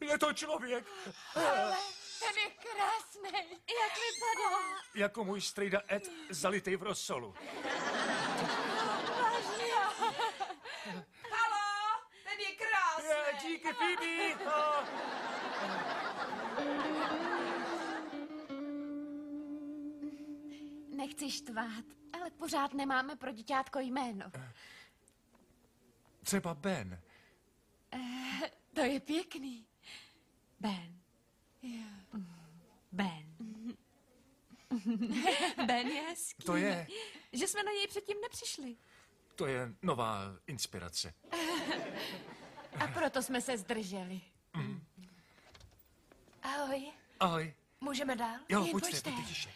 je to člověk. Ale ten je krásný. Jak vypadá? Jako můj strejda Ed zalitej v rozsolu. Vážně. Haló, ten je krásný. Díky, Phoebe. Nechci štvát, ale pořád nemáme pro děťátko jméno. Třeba Ben. Eh, to je pěkný. Ben. Jo. Ben. Ben je hezký. To je... Že jsme na něj předtím nepřišli. To je nová inspirace. A proto jsme se zdrželi. Mm. Ahoj. Ahoj. Můžeme dál? Jo, je, pojďte, pojďte tiše.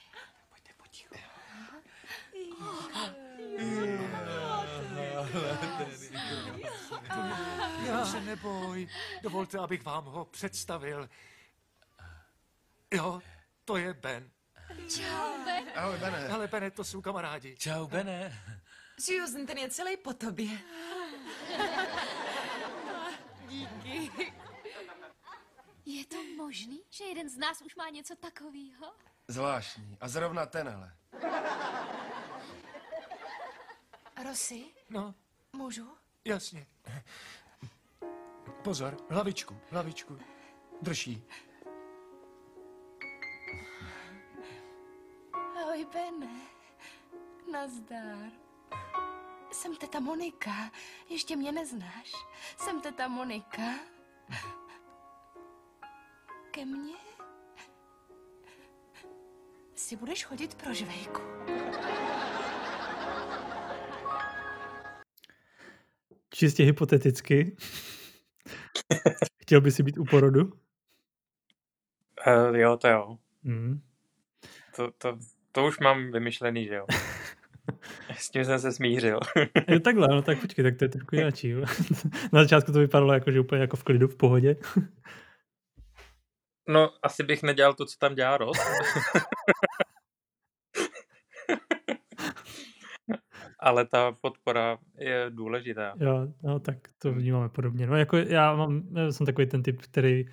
Já se neboj, dovolte, abych vám ho představil. Jo, to je Ben. Čau, Ben. Ahoj, Bene. Ale Bene, to jsou kamarádi. Čau, Bene. Susan, ten je celý po tobě. Díky. Je to možný, že jeden z nás už má něco takového? Zvláštní. A zrovna tenhle. Rosy? No. Můžu? Jasně. Pozor, hlavičku, hlavičku. Drží. Ahoj, Bene. Nazdar. Jsem teta Monika. Ještě mě neznáš. Jsem teta Monika. Ke mně? Si budeš chodit pro žvejku. Čistě hypoteticky. Chtěl by si být u porodu? Uh, jo, to jo. Mm. To, to, to už mám vymyšlený, že jo. S tím jsem se smířil. Je takhle, no tak počkej, tak to je trochu jináčí. Na začátku to vypadalo jako, že úplně jako v klidu, v pohodě. No, asi bych nedělal to, co tam dělá Ross. Ale ta podpora je důležitá. Jo, no, tak to vnímáme podobně. No, jako já, mám, já jsem takový ten typ, který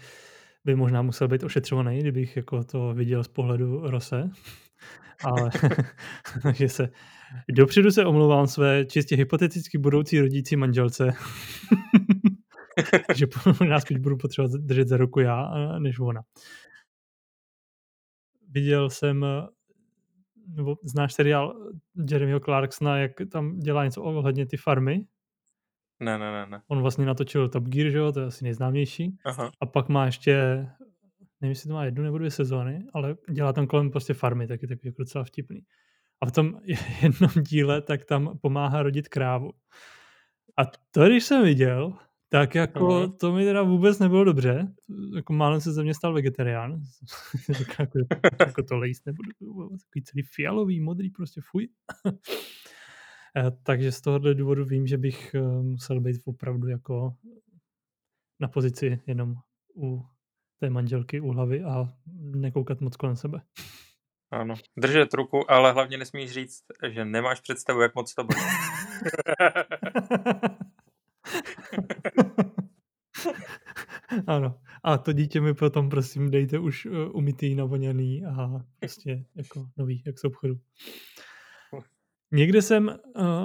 by možná musel být ošetřovaný, kdybych jako to viděl z pohledu Rose. Ale že se... Dopředu se omlouvám své čistě hypoteticky budoucí rodící manželce. Takže nás spíš budu potřebovat držet za ruku já, než ona. Viděl jsem, nebo znáš seriál Jeremyho Clarksona, jak tam dělá něco ohledně ty farmy? Ne, ne, ne, ne. On vlastně natočil Top Gear, že jo, to je asi nejznámější. Aha. A pak má ještě, nevím, jestli to má jednu nebo dvě sezóny, ale dělá tam kolem prostě farmy, tak je takový jako docela vtipný. A v tom jednom díle tak tam pomáhá rodit krávu. A to, když jsem viděl, tak jako to mi teda vůbec nebylo dobře. Jako málem se ze mě stal vegetarián. jako, jako to jíst nebudu. Takový celý fialový, modrý, prostě fuj. Takže z tohohle důvodu vím, že bych musel být opravdu jako na pozici jenom u té manželky, u hlavy a nekoukat moc kolem sebe. Ano, držet ruku, ale hlavně nesmíš říct, že nemáš představu, jak moc to bylo. Ano. A to dítě mi potom, prosím, dejte už umytý, navoněný a prostě jako nový, jak z obchodu. Někde jsem,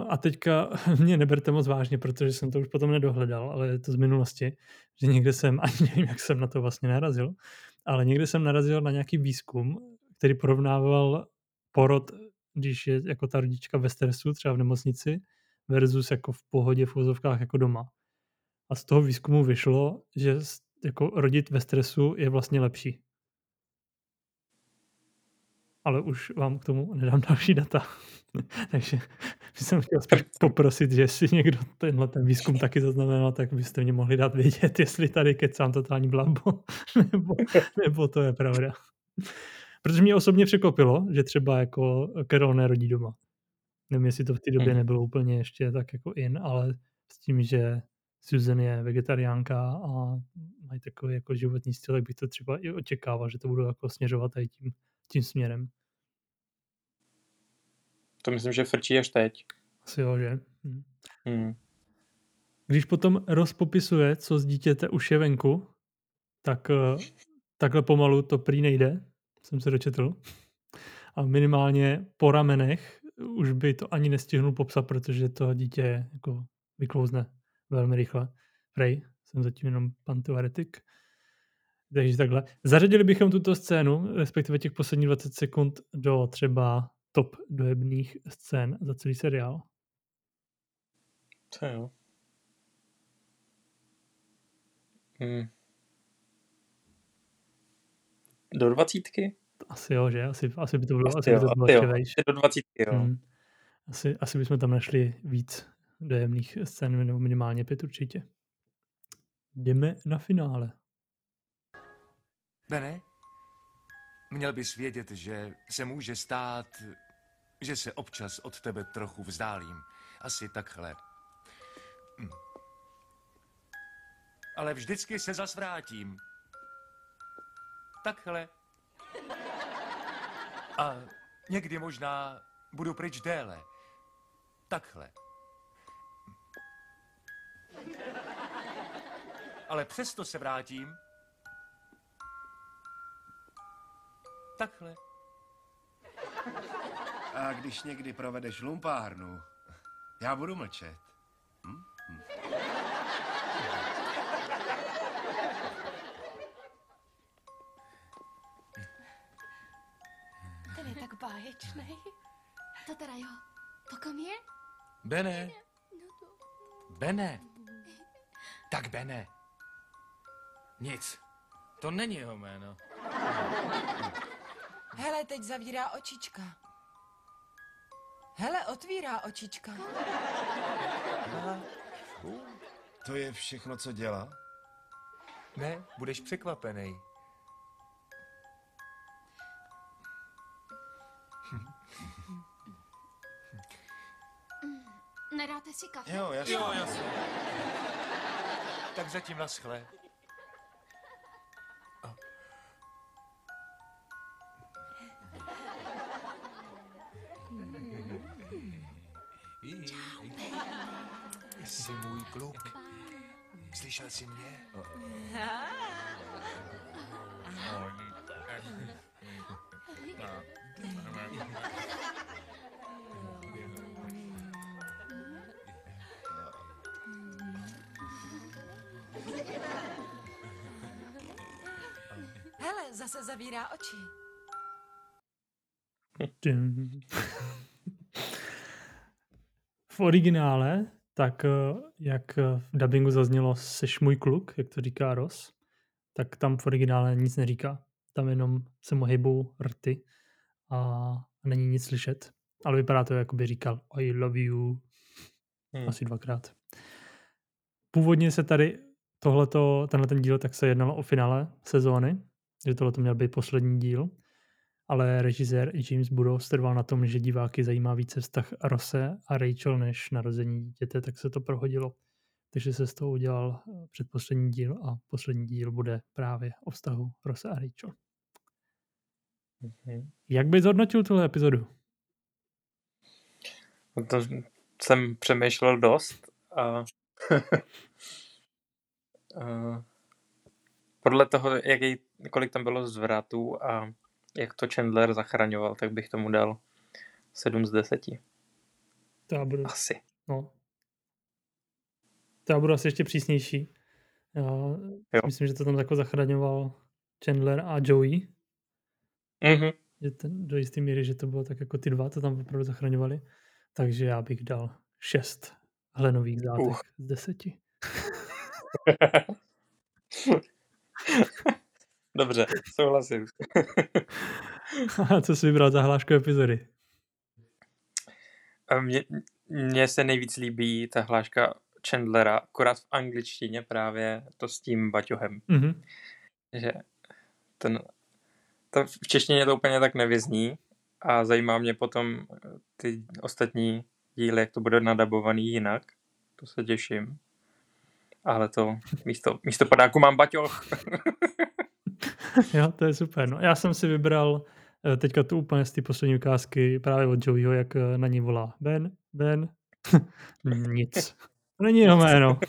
a teďka mě neberte moc vážně, protože jsem to už potom nedohledal, ale je to z minulosti, že někde jsem, ani nevím, jak jsem na to vlastně narazil, ale někde jsem narazil na nějaký výzkum, který porovnával porod, když je jako ta rodička ve stresu, třeba v nemocnici, versus jako v pohodě, v úzovkách, jako doma. A z toho výzkumu vyšlo, že jako rodit ve stresu je vlastně lepší. Ale už vám k tomu nedám další data. Takže jsem chtěl spíš poprosit, že jestli někdo tenhle ten výzkum taky zaznamenal, tak byste mě mohli dát vědět, jestli tady kecám totální blambo, nebo, nebo to je pravda. Protože mě osobně překvapilo, že třeba jako Carol nerodí doma. Nevím, jestli to v té době nebylo úplně ještě tak jako in, ale s tím, že Susan je vegetariánka a mají takový jako životní styl, tak bych to třeba i očekával, že to budou jako směřovat i tím, tím směrem. To myslím, že frčí až teď. Asi jo, že? Hm. Hmm. Když potom rozpopisuje, co z dítěte už je venku, tak takhle pomalu to prý nejde, jsem se dočetl. A minimálně po ramenech už by to ani nestihnul popsat, protože to dítě je jako vyklouzne velmi rychle. Prej, jsem zatím jenom pantovaretik. Takže takhle. Zařadili bychom tuto scénu, respektive těch posledních dvacet sekund, do třeba top dojebných scén za celý seriál. To jo. Hmm. Do dvacítky? Asi jo, že? Asi, asi by to bylo asi, asi, jo, by to bylo asi do dvacítky, jo. Hmm. Asi, asi bychom tam našli víc dojemných scén, nebo minimálně pět určitě. Jdeme na finále. Bene, měl bys vědět, že se může stát, že se občas od tebe trochu vzdálím. Asi takhle. Hm. Ale vždycky se zas vrátím. Takhle. A někdy možná budu pryč déle. Takhle. Ale přesto se vrátím. Takhle. A když někdy provedeš lumpárnu, já budu mlčet. Hm? Hm. Ten je tak báječnej. To teda jo. To kom je? Bene. Bene. Tak Bene. Nic. To není jeho jméno. Hele, teď zavírá očička. Hele, otvírá očička. To je všechno, co dělá? Ne, budeš překvapený. Nedáte si kafe? Jo, jasně. Jo, jasně. Tak zatím naschle. Jsi můj kluk. Slyšel jsi mě? Hele, zase zavírá oči. V originále, tak jak v dabingu zaznělo seš můj kluk, jak to říká Ross, tak tam v originále nic neříká. Tam jenom se mu hejbou rty a není nic slyšet. Ale vypadá to, jako by říkal I love you hmm. asi dvakrát. Původně se tady tohleto, tenhle ten díl, tak se jednalo o finále sezóny, že tohleto měl být poslední díl. Ale režisér James Burroughs trval na tom, že diváky zajímá více vztah Rose a Rachel než narození dítěte, tak se to prohodilo. Takže se z toho udělal předposlední díl a poslední díl bude právě o vztahu Rose a Rachel. Mm-hmm. Jak bys hodnotil tuhle epizodu? To jsem přemýšlel dost a... a podle toho, jaký, kolik tam bylo zvratů a jak to Chandler zachraňoval, tak bych tomu dal sedm z deseti. To já budu. Asi. No. To já budu asi ještě přísnější. Já myslím, že to tam jako zachraňoval Chandler a Joey. Mhm. Že ten, do jistý míry, že to bylo tak jako ty dva, to tam opravdu zachraňovali. Takže já bych dal šest hlenových zátek uh. z deseti. Dobře, souhlasím. A co jsi vybral za hlášku epizody? Mně se nejvíc líbí ta hláška Chandlera, akorát v angličtině právě to s tím baťohem. Mm-hmm. Že ten, to v češtině to úplně tak nevyzní a zajímá mě potom ty ostatní díly, jak to bude nadabovaný jinak. To se těším. Ale to místo, místo padáku mám baťoch. Jo, to je super. No, já jsem si vybral teďka tu úplně z té poslední ukázky právě od Joeyho, jak na ní volá Ben, Ben. Nic. Není jeho jméno.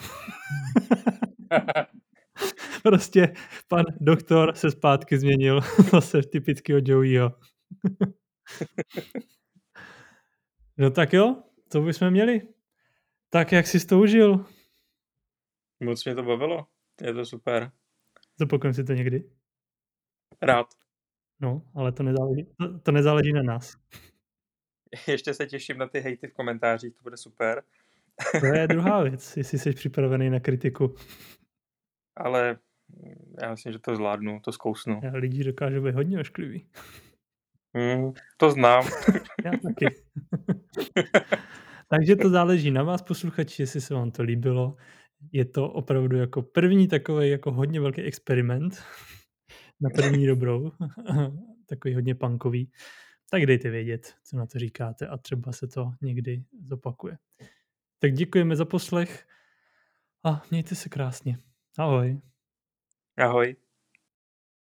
Prostě pan doktor se zpátky změnil zase typického Joeyho. No tak jo, to bychom měli. Tak jak jsi to užil? Moc mě to bavilo. Je to super. Zopakujem si to někdy. Rád. No, ale to nezáleží, to nezáleží na nás. Ještě se těším na ty hejty v komentářích, to bude super. To je druhá věc, jestli jsi připravený na kritiku. Ale já myslím, že to zvládnu, to zkousnu. Já lidi dokážu být hodně ošklivý. Mm, to znám. Já taky. Takže to záleží na vás, posluchači, jestli se vám to líbilo. Je to opravdu jako první takový jako hodně velký experiment. Na první dobrou. Takový hodně punkový. Tak dejte vědět, co na to říkáte a třeba se to někdy zopakuje. Tak děkujeme za poslech a mějte se krásně. Ahoj. Ahoj.